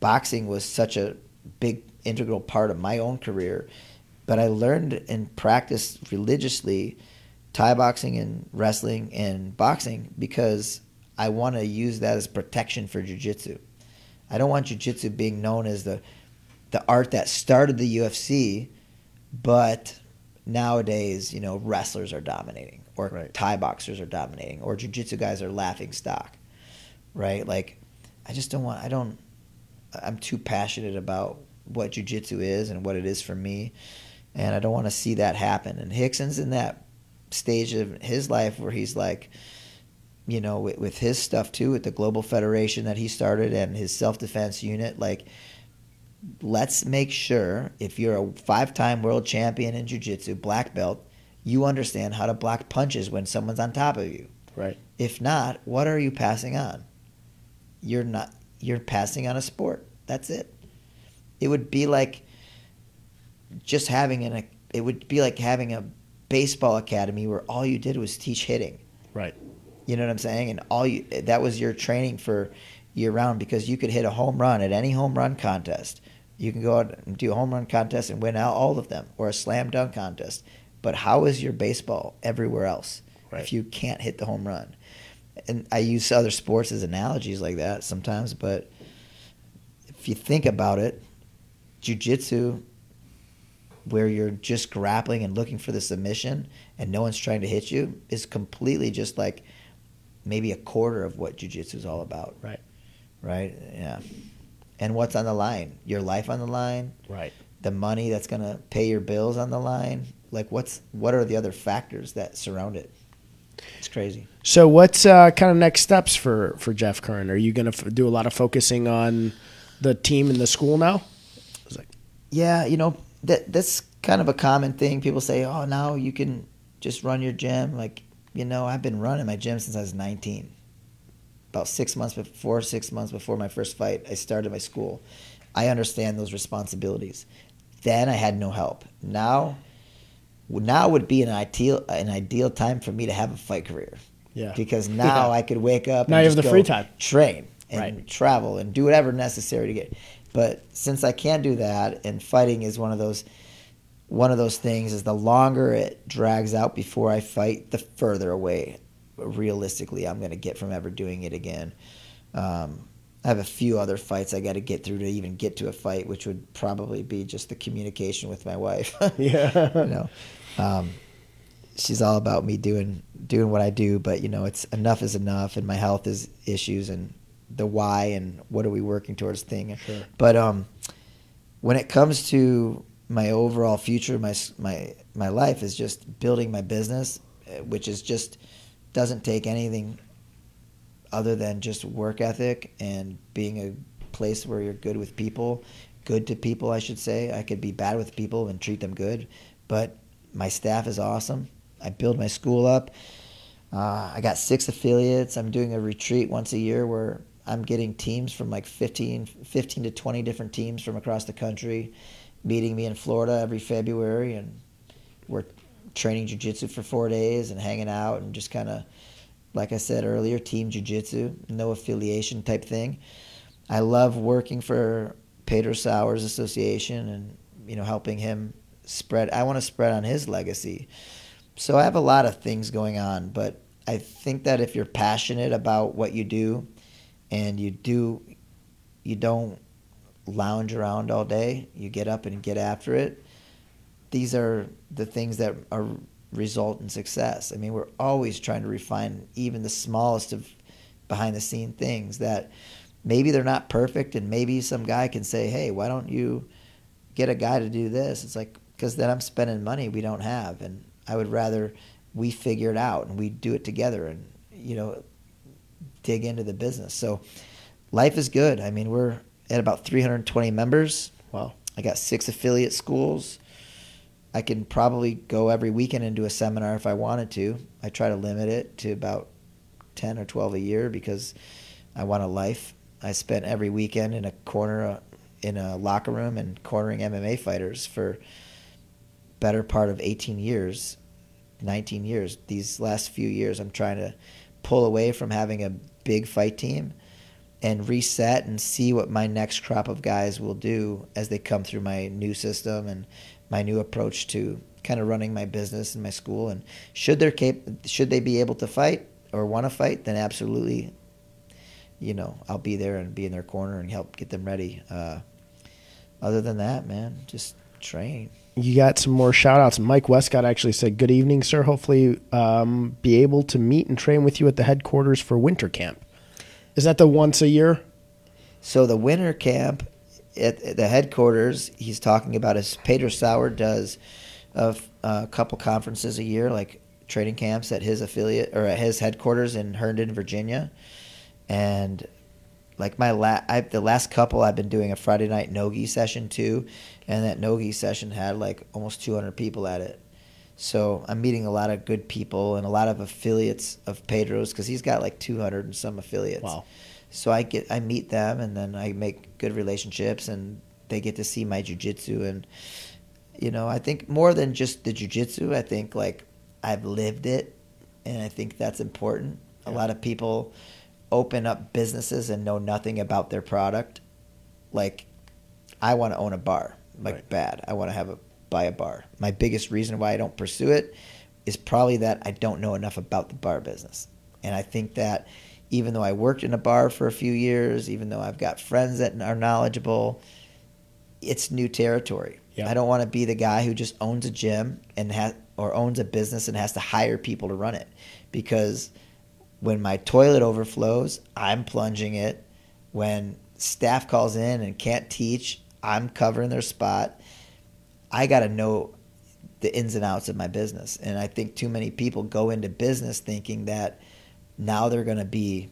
Boxing was such a big, integral part of my own career. But I learned and practiced religiously Thai boxing and wrestling and boxing because I want to use that as protection for jiu-jitsu. I don't want jiu-jitsu being known as the art that started the UFC, but nowadays, wrestlers are dominating, or Thai boxers are dominating, or jiu-jitsu guys are laughing stock, right? Like, I just don't want – I'm too passionate about what jiu-jitsu is and what it is for me. And I don't want to see that happen. And Rickson's in that stage of his life where he's like, with his stuff too, with the Global Federation that he started and his self-defense unit, like, let's make sure if you're a 5-time world champion in jiu-jitsu, black belt, you understand how to block punches when someone's on top of you. Right. If not, what are you passing on? You're passing on a sport. That's it. It would be like it would be like having a baseball academy where all you did was teach hitting. Right. You know what I'm saying? And that was your training for year round, because you could hit a home run at any home run contest. You can go out and do a home run contest and win out all of them, or a slam dunk contest. But how is your baseball everywhere else if you can't hit the home run? And I use other sports as analogies like that sometimes, but if you think about it, jiu-jitsu, where you're just grappling and looking for the submission and no one's trying to hit you, is completely just like maybe a quarter of what jiu-jitsu is all about. Right. Right? Yeah. And what's on the line? Your life on the line? Right. The money that's going to pay your bills on the line? Like, what are the other factors that surround it? It's crazy. So what's kind of next steps for Jeff Curran? Are you going to do a lot of focusing on the team and the school now? Yeah, you know, that's kind of a common thing. People say, oh, now you can just run your gym. Like, you know, I've been running my gym since I was 19. About 6 months before my first fight, I started my school. I understand those responsibilities. Then I had no help. Now would be an ideal time for me to have a fight career. Yeah. Because now I could wake up and just free time. Train and travel and do whatever necessary to get. But since I can't do that, and fighting is one of those things, is the longer it drags out before I fight, the further away realistically I'm going to get from ever doing it again. I have a few other fights I got to get through to even get to a fight, which would probably be just the communication with my wife. Yeah, you know, she's all about me doing what I do, but you know, it's enough is enough, and my health is issues, and the why and what are we working towards thing. Sure. But when it comes to my overall future, my life is just building my business, which is just doesn't take anything other than just work ethic and being a place where you're good to people, I should say. I could be bad with people and treat them good, but my staff is awesome. I build my school up. I got 6 affiliates. I'm doing a retreat once a year where I'm getting teams from like 15 to 20 different teams from across the country, meeting me in Florida every February, and we're training jiu-jitsu for 4 days and hanging out and just kind of, like I said earlier, team jiu-jitsu, no affiliation type thing. I love working for Pedro Sauer's association and, you know, helping him spread. I want to spread on his legacy. So I have a lot of things going on, but I think that if you're passionate about what you do and you don't lounge around all day, you get up and get after it, these are the things that result in success. I mean, we're always trying to refine even the smallest of behind-the-scene things that maybe they're not perfect, and maybe some guy can say, hey, why don't you get a guy to do this? It's like, because then I'm spending money we don't have, and I would rather we figure it out and we do it together and, you know, dig into the business. So life is good. I mean, we're at about 320 members. Wow. I got 6 affiliate schools. I can probably go every weekend and do a seminar if I wanted to. I try to limit it to about 10 or 12 a year because I want a life. I spent every weekend in a corner in a locker room and cornering MMA fighters for better part of 18 years, 19 years. These last few years, I'm trying to pull away from having a big fight team and reset and see what my next crop of guys will do as they come through my new system and my new approach to kind of running my business and my school. And should they be able to fight or want to fight, then absolutely, you know, I'll be there and be in their corner and help get them ready. Other than that, man, just train. You got some more shout outs. Mike Westcott actually said, good evening, sir. Hopefully be able to meet and train with you at the headquarters for winter camp. Is that the once a year? So the winter camp at the headquarters he's talking about is Pedro Sauer does a couple conferences a year, like training camps at his affiliate or at his headquarters in Herndon, Virginia. And like the last couple, I've been doing a Friday night Nogi session too, and that Nogi session had like almost 200 people at it. So I'm meeting a lot of good people and a lot of affiliates of Pedro's, because he's got like 200 and some affiliates. Wow. So I meet them, and then I make good relationships, and they get to see my jiu-jitsu. And, you know, I think more than just the jiu-jitsu, I think, like, I've lived it, and I think that's important. Yeah. A lot of people open up businesses and know nothing about their product. Like, I want to own a bar, like right. bad. I want to have buy a bar. My biggest reason why I don't pursue it is probably that I don't know enough about the bar business. And I think that even though I worked in a bar for a few years, even though I've got friends that are knowledgeable, it's new territory. Yeah. I don't want to be the guy who just owns a gym and or owns a business and has to hire people to run it, because when my toilet overflows, I'm plunging it. When staff calls in and can't teach, I'm covering their spot. I got to know the ins and outs of my business. And I think too many people go into business thinking that now they're going to be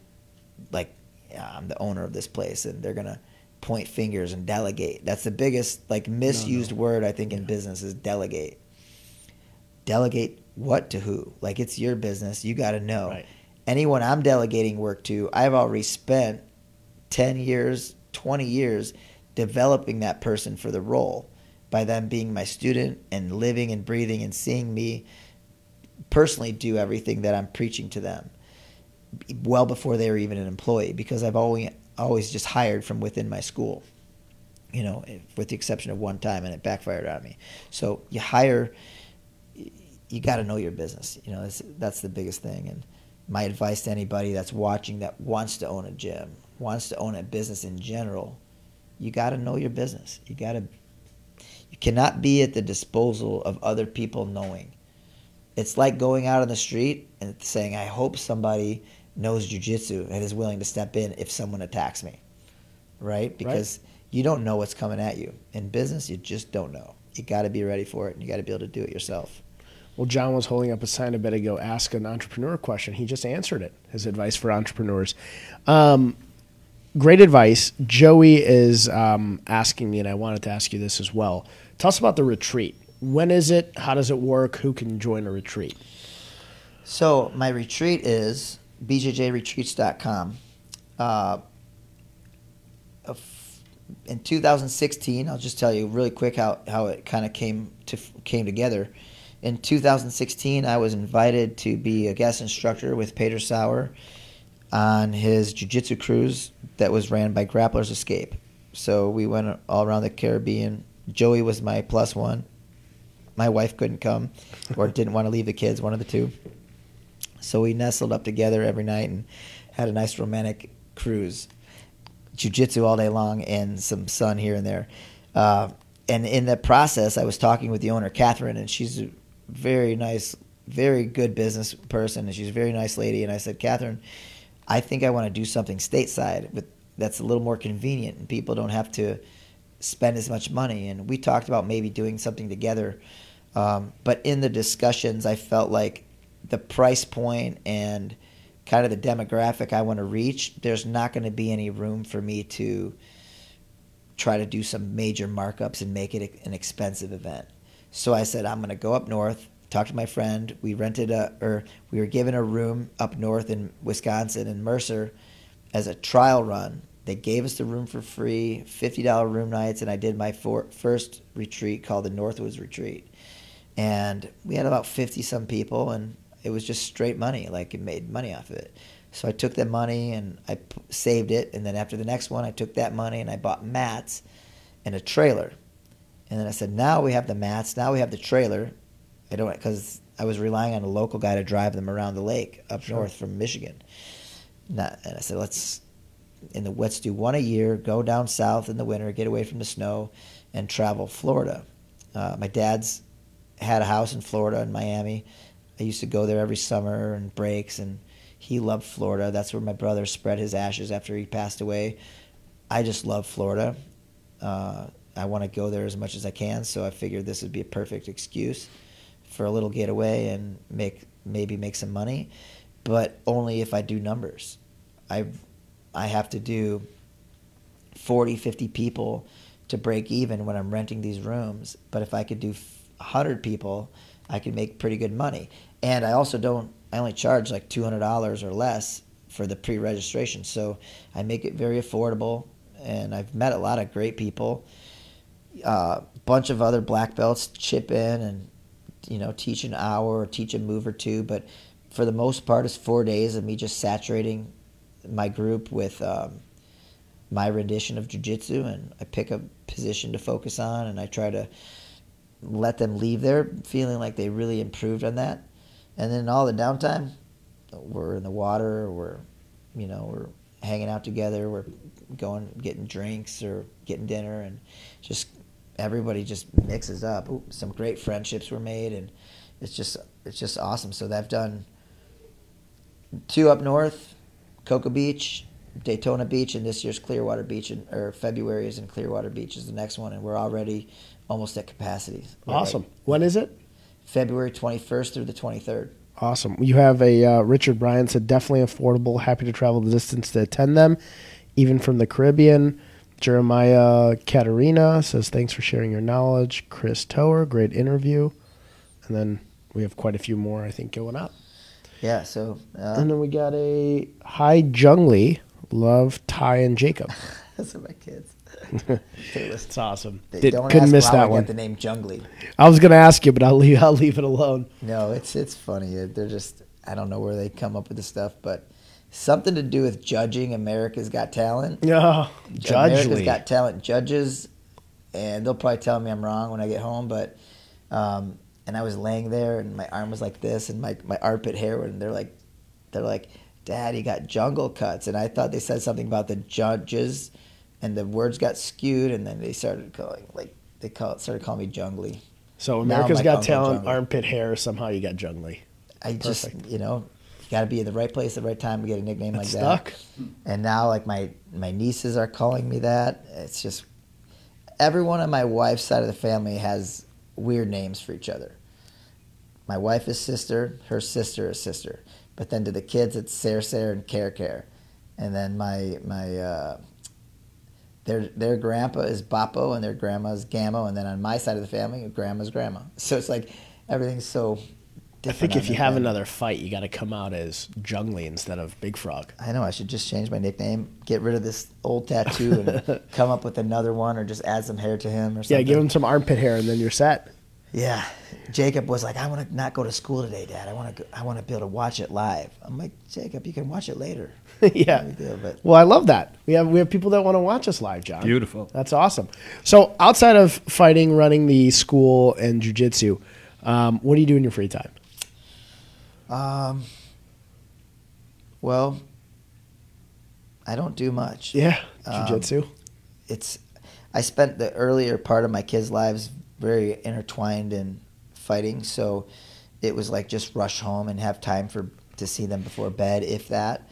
like, yeah, I'm the owner of this place, and they're going to point fingers and delegate. That's the biggest like misused word I think in business is delegate. Delegate what to who? Like, it's your business. You got to know. Right. Anyone I'm delegating work to, I've already spent 10 years, 20 years developing that person for the role by them being my student and living and breathing and seeing me personally do everything that I'm preaching to them well before they were even an employee, because I've always just hired from within my school, you know, with the exception of one time, and it backfired on me. So you hire, you got to know your business. You know, that's the biggest thing. And my advice to anybody that's watching that wants to own a gym, wants to own a business in general, you got to know your business. You cannot be at the disposal of other people knowing. It's like going out on the street and saying, I hope somebody knows jiu-jitsu and is willing to step in if someone attacks me, right? Because you don't know what's coming at you. In business, you just don't know. You got to be ready for it, and you got to be able to do it yourself. Well, John was holding up a sign a bit ago, ask an entrepreneur question. He just answered it, his advice for entrepreneurs. Great advice. Joey is asking me, and I wanted to ask you this as well. Tell us about the retreat. When is it? How does it work? Who can join a retreat? So my retreat is bjjretreats.com. In 2016, I'll just tell you really quick how it kind of came together. In 2016, I was invited to be a guest instructor with Pedro Sauer on his jiu-jitsu cruise that was ran by Grappler's Escape. So we went all around the Caribbean. Joey was my plus one. My wife couldn't come or didn't want to leave the kids, one of the two. So we nestled up together every night and had a nice romantic cruise. Jiu-jitsu all day long and some sun here and there. And in that process, I was talking with the owner, Catherine, and she's very nice, very good business person, and she's a very nice lady. And I said, Catherine, I think I want to do something stateside that's a little more convenient and people don't have to spend as much money. And we talked about maybe doing something together. But in the discussions, I felt like the price point and kind of the demographic I want to reach, there's not going to be any room for me to try to do some major markups and make it an expensive event. So I said, I'm going to go up north, talk to my friend. We rented we were given a room up north in Wisconsin in Mercer as a trial run. They gave us the room for free, $50 room nights, and I did my first retreat called the Northwoods Retreat. And we had about 50-some people, and it was just straight money. Like, it made money off of it. So I took that money, and I saved it. And then after the next one, I took that money, and I bought mats and a trailer. And then I said, now we have the mats. Now we have the trailer. Because I was relying on a local guy to drive them around the lake up north from Michigan. And I said, let's do one a year, go down south in the winter, get away from the snow, and travel Florida. My dad's had a house in Florida, in Miami. I used to go there every summer and breaks, and he loved Florida. That's where my brother spread his ashes after he passed away. I just love Florida. I want to go there as much as I can, so I figured this would be a perfect excuse for a little getaway and maybe make some money, but only if I do numbers. I have to do 40, 50 people to break even when I'm renting these rooms, but if I could do 100 people, I could make pretty good money. And I only charge like $200 or less for the pre-registration, so I make it very affordable, and I've met a lot of great people. Bunch of other black belts chip in and, you know, teach an hour or teach a move or two, but for the most part it's 4 days of me just saturating my group with my rendition of jiu-jitsu, and I pick a position to focus on, and I try to let them leave there feeling like they really improved on that. And then all the downtime, we're in the water, we're hanging out together, we're going, getting drinks or getting dinner, and just everybody just mixes up. Ooh, some great friendships were made, and it's just awesome. So I've done 2 up north, Cocoa Beach, Daytona Beach, and this year's Clearwater Beach, or February is in Clearwater Beach is the next one, and we're already almost at capacity. Awesome. Right. When is it? February 21st through the 23rd. Awesome. You have a Richard Bryan said, definitely affordable, happy to travel the distance to attend them, even from the Caribbean. Jeremiah Katerina says, thanks for sharing your knowledge. Chris Tower, great interview. And then we have quite a few more, I think, going up. Yeah, so... and then we got a Hi Jungly, love Ty and Jacob. Those are my kids. It's awesome. Couldn't miss that one. The name Jungly. I was going to ask you, but I'll leave it alone. No, it's funny. They're just, I don't know where they come up with the stuff, but something to do with judging America's Got Talent. No, Judgely. America's Got Talent judges, and they'll probably tell me I'm wrong when I get home, but and I was laying there and my arm was like this and my armpit hair, and they're like, Dad, you got jungle cuts, and I thought they said something about the judges. And the words got skewed, and then they started calling me Jungly. So America's Got Talent, armpit hair, somehow you got Jungly. I Perfect. Just, you got to be in the right place at the right time to get a nickname like that. Stuck. And now, like, my nieces are calling me that. It's just, everyone on my wife's side of the family has weird names for each other. My wife is Sister, her sister is Sister. But then to the kids, it's Sarah and Care. And then Their grandpa is Bappo, and their grandma's Gammo, and then on my side of the family, grandma's Grandma. So it's like everything's so different. I think if you have another fight, you got to come out as Jungly instead of Big Frog. I know. I should just change my nickname, get rid of this old tattoo, and come up with another one, or just add some hair to him or something. Yeah, give him some armpit hair, and then you're set. Yeah. Jacob was like, I want to not go to school today, Dad. I want to be able to watch it live. I'm like, Jacob, you can watch it later. Yeah. Well, I love that. We have people that want to watch us live, John. Beautiful. That's awesome. So outside of fighting, running the school, and jiu-jitsu, what do you do in your free time? Well, I don't do much. Yeah, jiu-jitsu. I spent the earlier part of my kids' lives very intertwined in fighting, so it was like just rush home and have time to see them before bed, if that.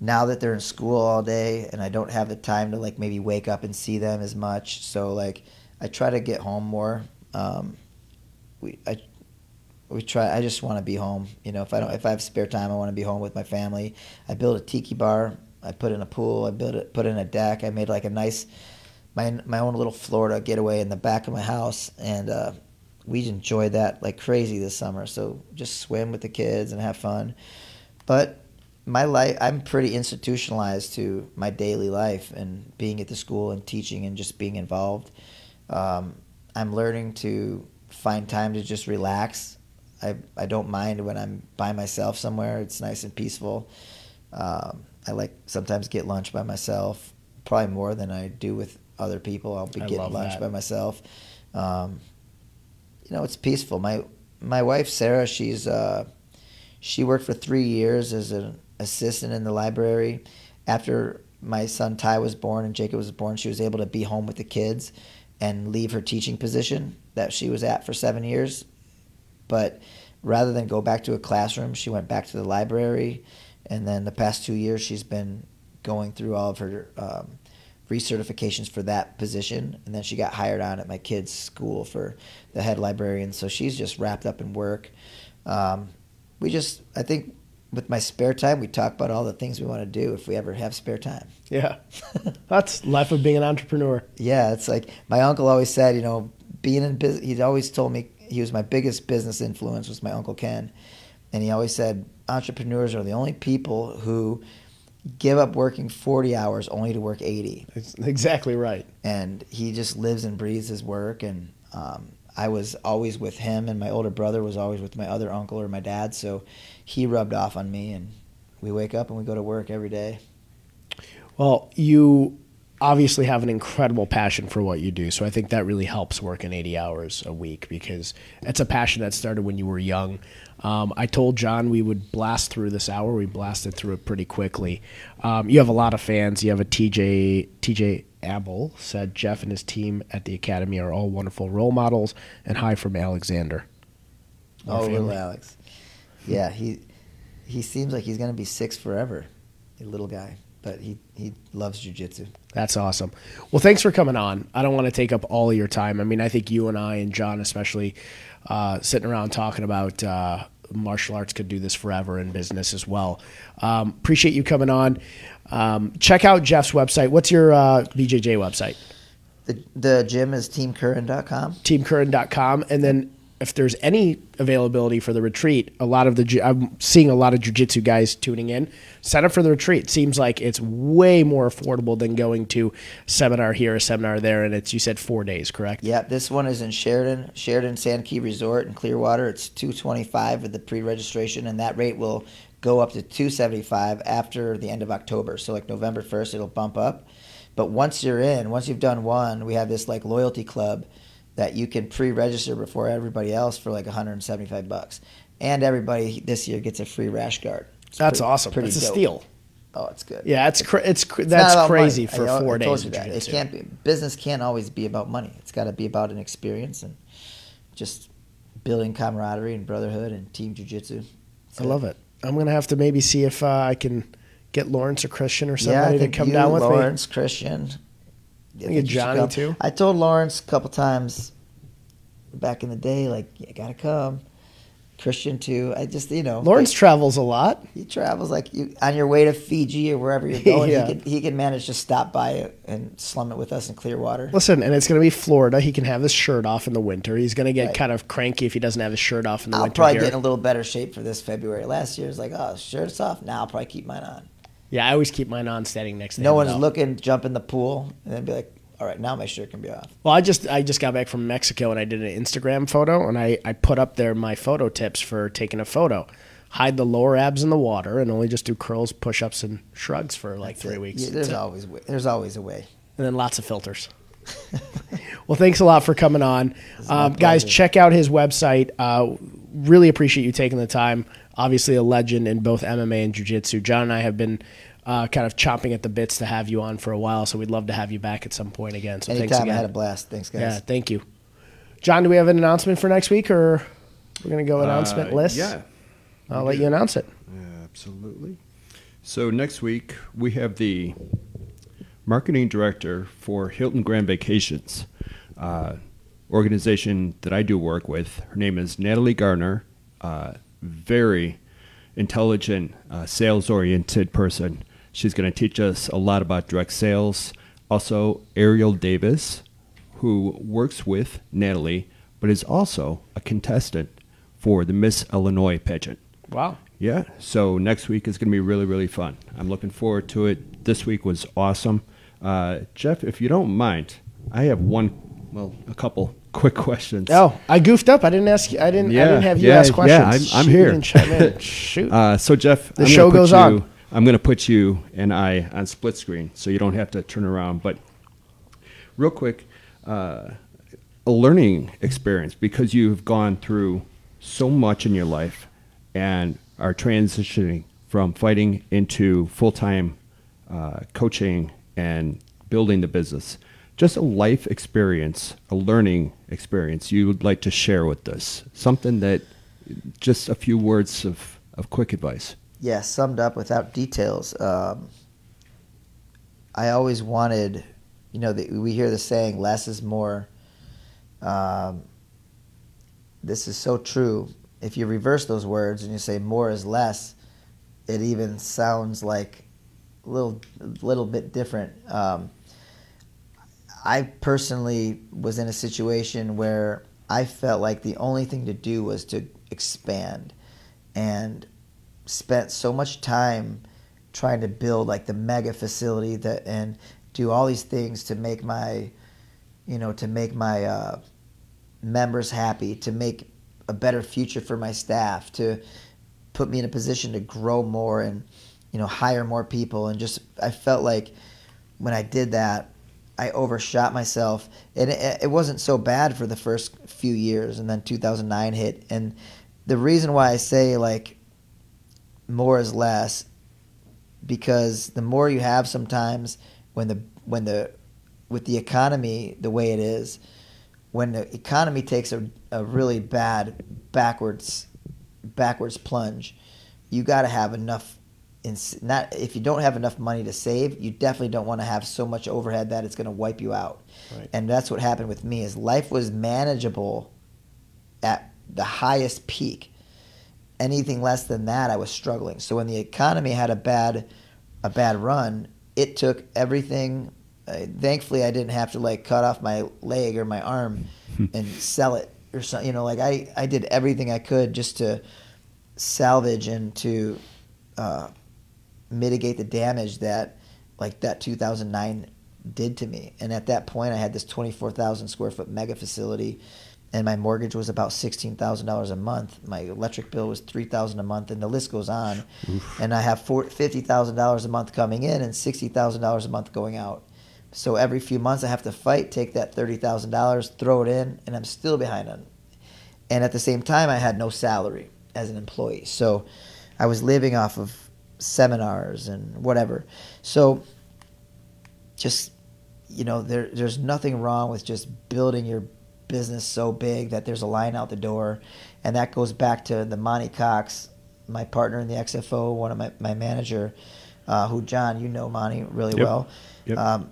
Now that they're in school all day and I don't have the time to like maybe wake up and see them as much, so like I try to get home more. I just want to be home. If I have spare time, I want to be home with my family. I built a tiki bar. I put in a pool. I put in a deck. I made like a nice. My own little Florida getaway in the back of my house, and we enjoyed that like crazy this summer. So just swim with the kids and have fun. But my life, I'm pretty institutionalized to my daily life and being at the school and teaching and just being involved. I'm learning to find time to just relax. I don't mind when I'm by myself somewhere. It's nice and peaceful. I like sometimes get lunch by myself, probably more than I do with other people. I'll be getting lunch by myself. It's peaceful. My wife Sarah, she worked for 3 years as an assistant in the library. After my son Ty was born and Jacob was born, she was able to be home with the kids and leave her teaching position that she was at for 7 years. But rather than go back to a classroom, she went back to the library, and then the past 2 years she's been going through all of her recertifications for that position, and then she got hired on at my kid's school for the head librarian. So she's just wrapped up in work. I think with my spare time, we talk about all the things we want to do if we ever have spare time. Yeah. That's life of being an entrepreneur. Yeah. It's like my uncle always said, being in business, he'd always told me he was my biggest business influence was my Uncle Ken. And he always said, entrepreneurs are the only people who give up working 40 hours only to work 80. That's exactly right. And he just lives and breathes his work. And I was always with him, and my older brother was always with my other uncle or my dad. So he rubbed off on me, and we wake up and we go to work every day. Well, you obviously have an incredible passion for what you do, so I think that really helps working 80 hours a week, because it's a passion that started when you were young. I told John we would blast through this hour. We blasted through it pretty quickly. You have a lot of fans. You have a TJ Abel said, Jeff and his team at the Academy are all wonderful role models, and hi from Alexander. Oh, little Alex. Yeah, he seems like he's going to be six forever, a little guy. But he loves jiu-jitsu. That's awesome. Well, thanks for coming on. I don't want to take up all of your time. I mean, I think you and I and John especially sitting around talking about martial arts could do this forever, in business as well. Appreciate you coming on. Check out Jeff's website. What's your BJJ website? The gym is teamcurran.com. Teamcurran.com. And then if there's any availability for the retreat, I'm seeing a lot of jiu-jitsu guys tuning in. Set up for the retreat. Seems like it's way more affordable than going to seminar here, a seminar there, and you said 4 days, correct? Yeah, this one is in Sheridan Sandkey Resort in Clearwater. It's $225 with the pre-registration, and that rate will go up to $275 after the end of October. So like November 1st, it'll bump up. But once you've done one, we have this like loyalty club that you can pre-register before everybody else for like $175. And everybody this year gets a free rash guard. That's awesome. It's a steal. Oh, it's good. Yeah, that's crazy for 4 days. It can't be. Business can't always be about money. It's got to be about an experience and just building camaraderie and brotherhood and team jiu-jitsu. I love it. I'm going to have to maybe see if I can get Lawrence or Christian or somebody to come down with me. Lawrence, Christian. I think Johnny too. I told Lawrence a couple times back in the day, like, you got to come. Christian too. I just, Lawrence travels a lot. He travels on your way to Fiji or wherever you're going. Yeah. He can manage to stop by and slum it with us in Clearwater. Listen, and it's going to be Florida. He can have his shirt off in the winter. He's going to get kind of cranky if he doesn't have his shirt off in the winter. I'll probably get in a little better shape for this February. Last year it was like, oh, shirt's off. Now I'll probably keep mine on. Yeah, I always keep mine on standing next to him. No one's looking, jump in the pool, and then be like, all right, now my shirt can be off. Well, I just got back from Mexico, and I did an Instagram photo, and I put up there my photo tips for taking a photo. Hide the lower abs in the water and only just do curls, push-ups, and shrugs for like 3 weeks. Yeah, there's always a way. And then lots of filters. Well, thanks a lot for coming on. Guys, check out his website. Really appreciate you taking the time. Obviously a legend in both MMA and jiu-jitsu. John and I have been kind of chomping at the bits to have you on for a while, so we'd love to have you back at some point again. So anytime, thanks again. I had a blast. Thanks, guys. Yeah, thank you. John, do we have an announcement for next week, or we're going to go announcement list? Yeah. I'll let you announce it. Yeah, absolutely. So next week, we have the marketing director for Hilton Grand Vacations, organization that I do work with. Her name is Natalie Garner. Very intelligent, sales-oriented person. She's going to teach us a lot about direct sales. Also, Ariel Davis, who works with Natalie, but is also a contestant for the Miss Illinois pageant. Wow. Yeah, so next week is going to be really, really fun. I'm looking forward to it. This week was awesome. Jeff, if you don't mind, I have a couple quick questions. Oh, I goofed up. I didn't ask you. I didn't have you ask questions. Yeah, I'm here. Shoot. So Jeff, the show goes on. I'm going to put you and I on split screen so you don't have to turn around. But real quick, a learning experience, because you've gone through so much in your life and are transitioning from fighting into full-time coaching and building the business. Just a life experience, a learning experience you would like to share with us. Something that, just a few words of quick advice. Yeah, summed up without details. I always wanted, we hear the saying, less is more. This is so true. If you reverse those words and you say more is less, it even sounds like a little bit different. I personally was in a situation where I felt like the only thing to do was to expand, and spent so much time trying to build like the mega facility and do all these things to make my, members happy, to make a better future for my staff, to put me in a position to grow more. And you know, hire more people. And just, I felt like when I did that, I overshot myself. And it wasn't so bad for the first few years, and then 2009 hit. And the reason why I say, like, more is less, because the more you have sometimes, with the economy the way it is, when the economy takes a really bad backwards plunge, you got to have enough. Not if you don't have enough money to save, you definitely don't want to have so much overhead that it's going to wipe you out. Right. And that's what happened with me. Is life was manageable at the highest peak. Anything less than that, I was struggling. So when the economy had a bad run, it took everything. Thankfully, I didn't have to like cut off my leg or my arm and sell it or something. You know, like I did everything I could just to salvage and to mitigate the damage that like that 2009 did to me. And at that point, I had this 24,000 square foot mega facility, and my mortgage was about $16,000 a month. My electric bill was $3,000 a month, and the list goes on. Oof. And I have $50,000 a month coming in and $60,000 a month going out. So every few months I have to fight, take that $30,000, throw it in, and I'm still behind on it. And at the same time, I had no salary as an employee. So I was living off of seminars and whatever. So just, you know, there's nothing wrong with just building your business so big that there's a line out the door. And that goes back to the Monty Cox, my partner in the XFO, one of my manager, who, John, you know Monty really well. Yep.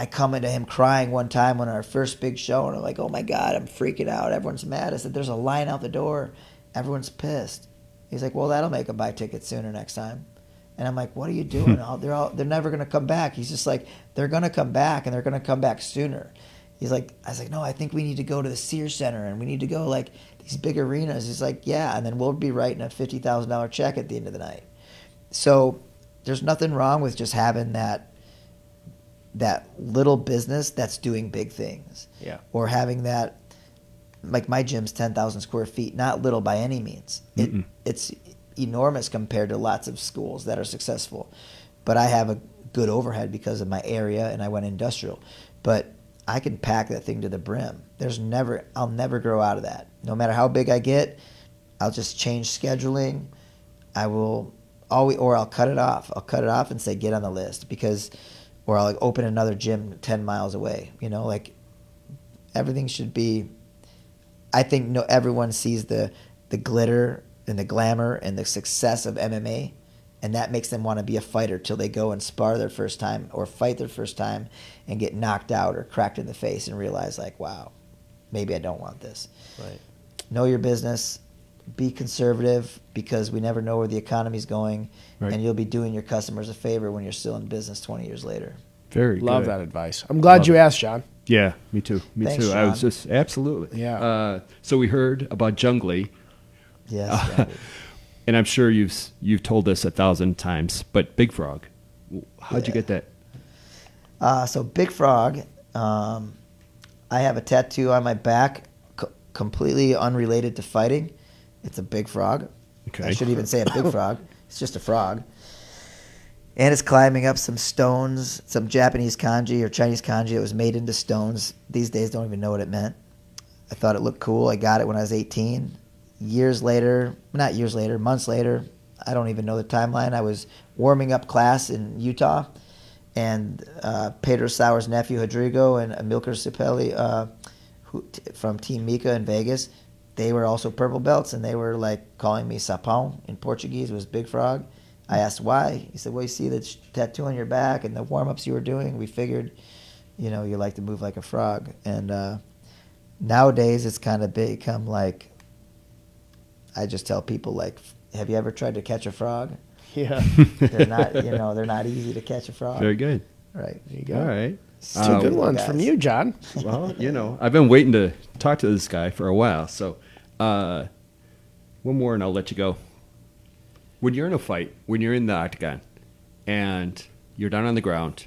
I come into him crying one time on our first big show, and I'm like, oh my God, I'm freaking out. Everyone's mad. I said, there's a line out the door. Everyone's pissed. He's like, well, that'll make them buy tickets sooner next time. And I'm like, what are you doing? They're never going to come back. He's just like, they're going to come back, and they're going to come back sooner. He's like, I was like, no, I think we need to go to the Sears Center, and we need to go like these big arenas. He's like, yeah, and then we'll be writing a $50,000 check at the end of the night. So there's nothing wrong with just having that little business that's doing big things. Yeah. Or having that, like my gym's 10,000 square feet, not little by any means. It's enormous compared to lots of schools that are successful. But I have a good overhead because of my area, and I went industrial. But I can pack that thing to the brim. I'll never grow out of that. No matter how big I get, I'll just change scheduling. I will always, or I'll cut it off. I'll cut it off and say, get on the list, because, or I'll like open another gym 10 miles away. You know, like everything should be, I think everyone sees the glitter and the glamour and the success of MMA, and that makes them want to be a fighter till they go and spar their first time or fight their first time and get knocked out or cracked in the face and realize like, wow, maybe I don't want this. Right. Know your business, be conservative, because we never know where the economy's going, right, and you'll be doing your customers a favor when you're still in business 20 years later. Very Love good. That advice. I'm glad you asked, John. Yeah, me too. Thanks, Sean. I was just, absolutely. Yeah. So we heard about Junglee. Yes. And I'm sure you've told this 1,000 times, but Big Frog, how'd you get that? So Big Frog, I have a tattoo on my back completely unrelated to fighting. It's a big frog. Okay. I shouldn't even say a big frog. It's just a frog. And it's climbing up some stones, some Japanese kanji or Chinese kanji that was made into stones. These days, don't even know what it meant. I thought it looked cool. I got it when I was 18. Months later, I don't even know the timeline. I was warming up class in Utah, and Pedro Sauer's nephew, Rodrigo, and Amilcar Cipelli, from Team Mika in Vegas, they were also purple belts, and they were like calling me Sapão in Portuguese. It was Big Frog. I asked why. He said, well, you see the tattoo on your back and the warm-ups you were doing. We figured, you know, you like to move like a frog. And nowadays it's kind of become like, I just tell people, like, have you ever tried to catch a frog? Yeah. they're not easy to catch a frog. Very good. Right. There you go. All right. Two good ones from you, John. Well, you know, I've been waiting to talk to this guy for a while. So one more and I'll let you go. When you're in a fight, when you're in the octagon, and you're down on the ground,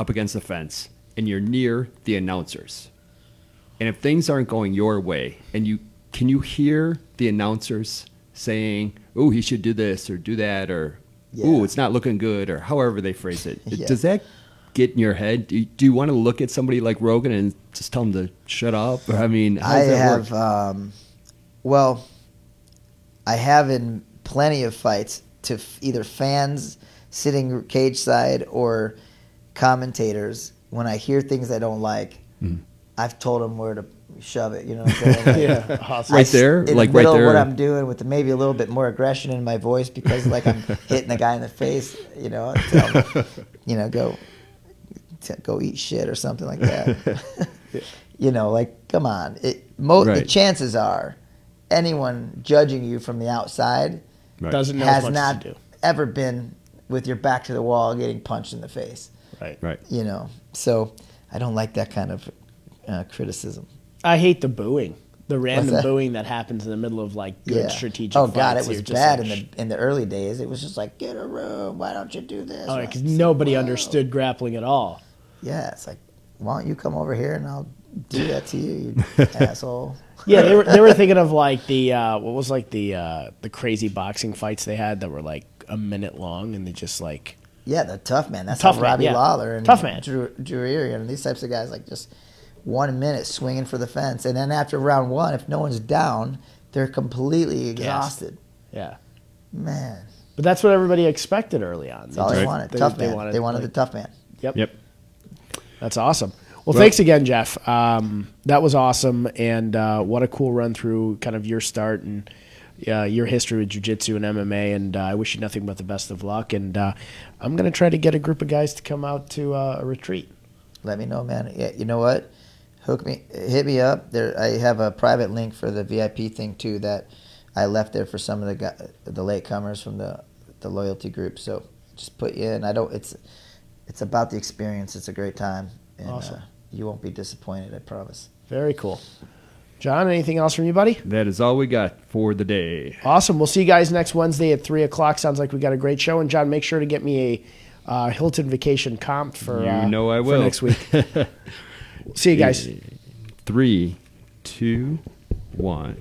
up against the fence, and you're near the announcers, and if things aren't going your way, and you hear the announcers saying, oh, he should do this or do that, or ooh, it's not looking good, or however they phrase it. Does that get in your head? Do you want to look at somebody like Rogan and just tell him to shut up? Or, I mean, how does that work? Well, I have in plenty of fights to either fans sitting cage side or commentators, when I hear things I don't like, I've told them where to shove it, you know what I'm saying? Like, awesome. Right there. What I'm doing with maybe a little bit more aggression in my voice, because like I'm hitting the guy in the face, you know, tell him, you know, go eat shit or something like that. You know, like, come on. The chances are anyone judging you from the outside doesn't know has not ever been with your back to the wall getting punched in the face. Right. You know, so I don't like that kind of criticism. I hate the booing, the random booing that happens in the middle of like good strategic fights. Oh God, it was bad like, in the early days. It was just like, get a room, why don't you do this? Oh, because nobody understood grappling at all. Yeah, it's like, why don't you come over here and I'll do that to you, you asshole. Yeah, they were thinking of like the the crazy boxing fights they had that were like a minute long, and they just like the tough man. That's tough, like Robbie Lawler and tough man. Drew Irian and these types of guys, like just 1 minute swinging for the fence, and then after round one, if no one's down, they're completely exhausted. Yes. Yeah, man. But that's what everybody expected early on. That's all they wanted. Tough man. They wanted the tough man. Yep. That's awesome. Well, thanks again, Jeff. That was awesome, and what a cool run through kind of your start and your history with jiu-jitsu and MMA, and I wish you nothing but the best of luck, and I'm going to try to get a group of guys to come out to a retreat. Let me know, man. Yeah, you know what? Hit me up. There, I have a private link for the VIP thing, too, that I left there for some of the latecomers from the loyalty group, so just put you in. It's about the experience. It's a great time. And, awesome. You won't be disappointed, I promise. Very cool. John, anything else from you, buddy? That is all we got for the day. Awesome. We'll see you guys next Wednesday at 3 o'clock. Sounds like we got a great show. And, John, make sure to get me a Hilton vacation comp for, for next week. See you guys. 3, 2, 1.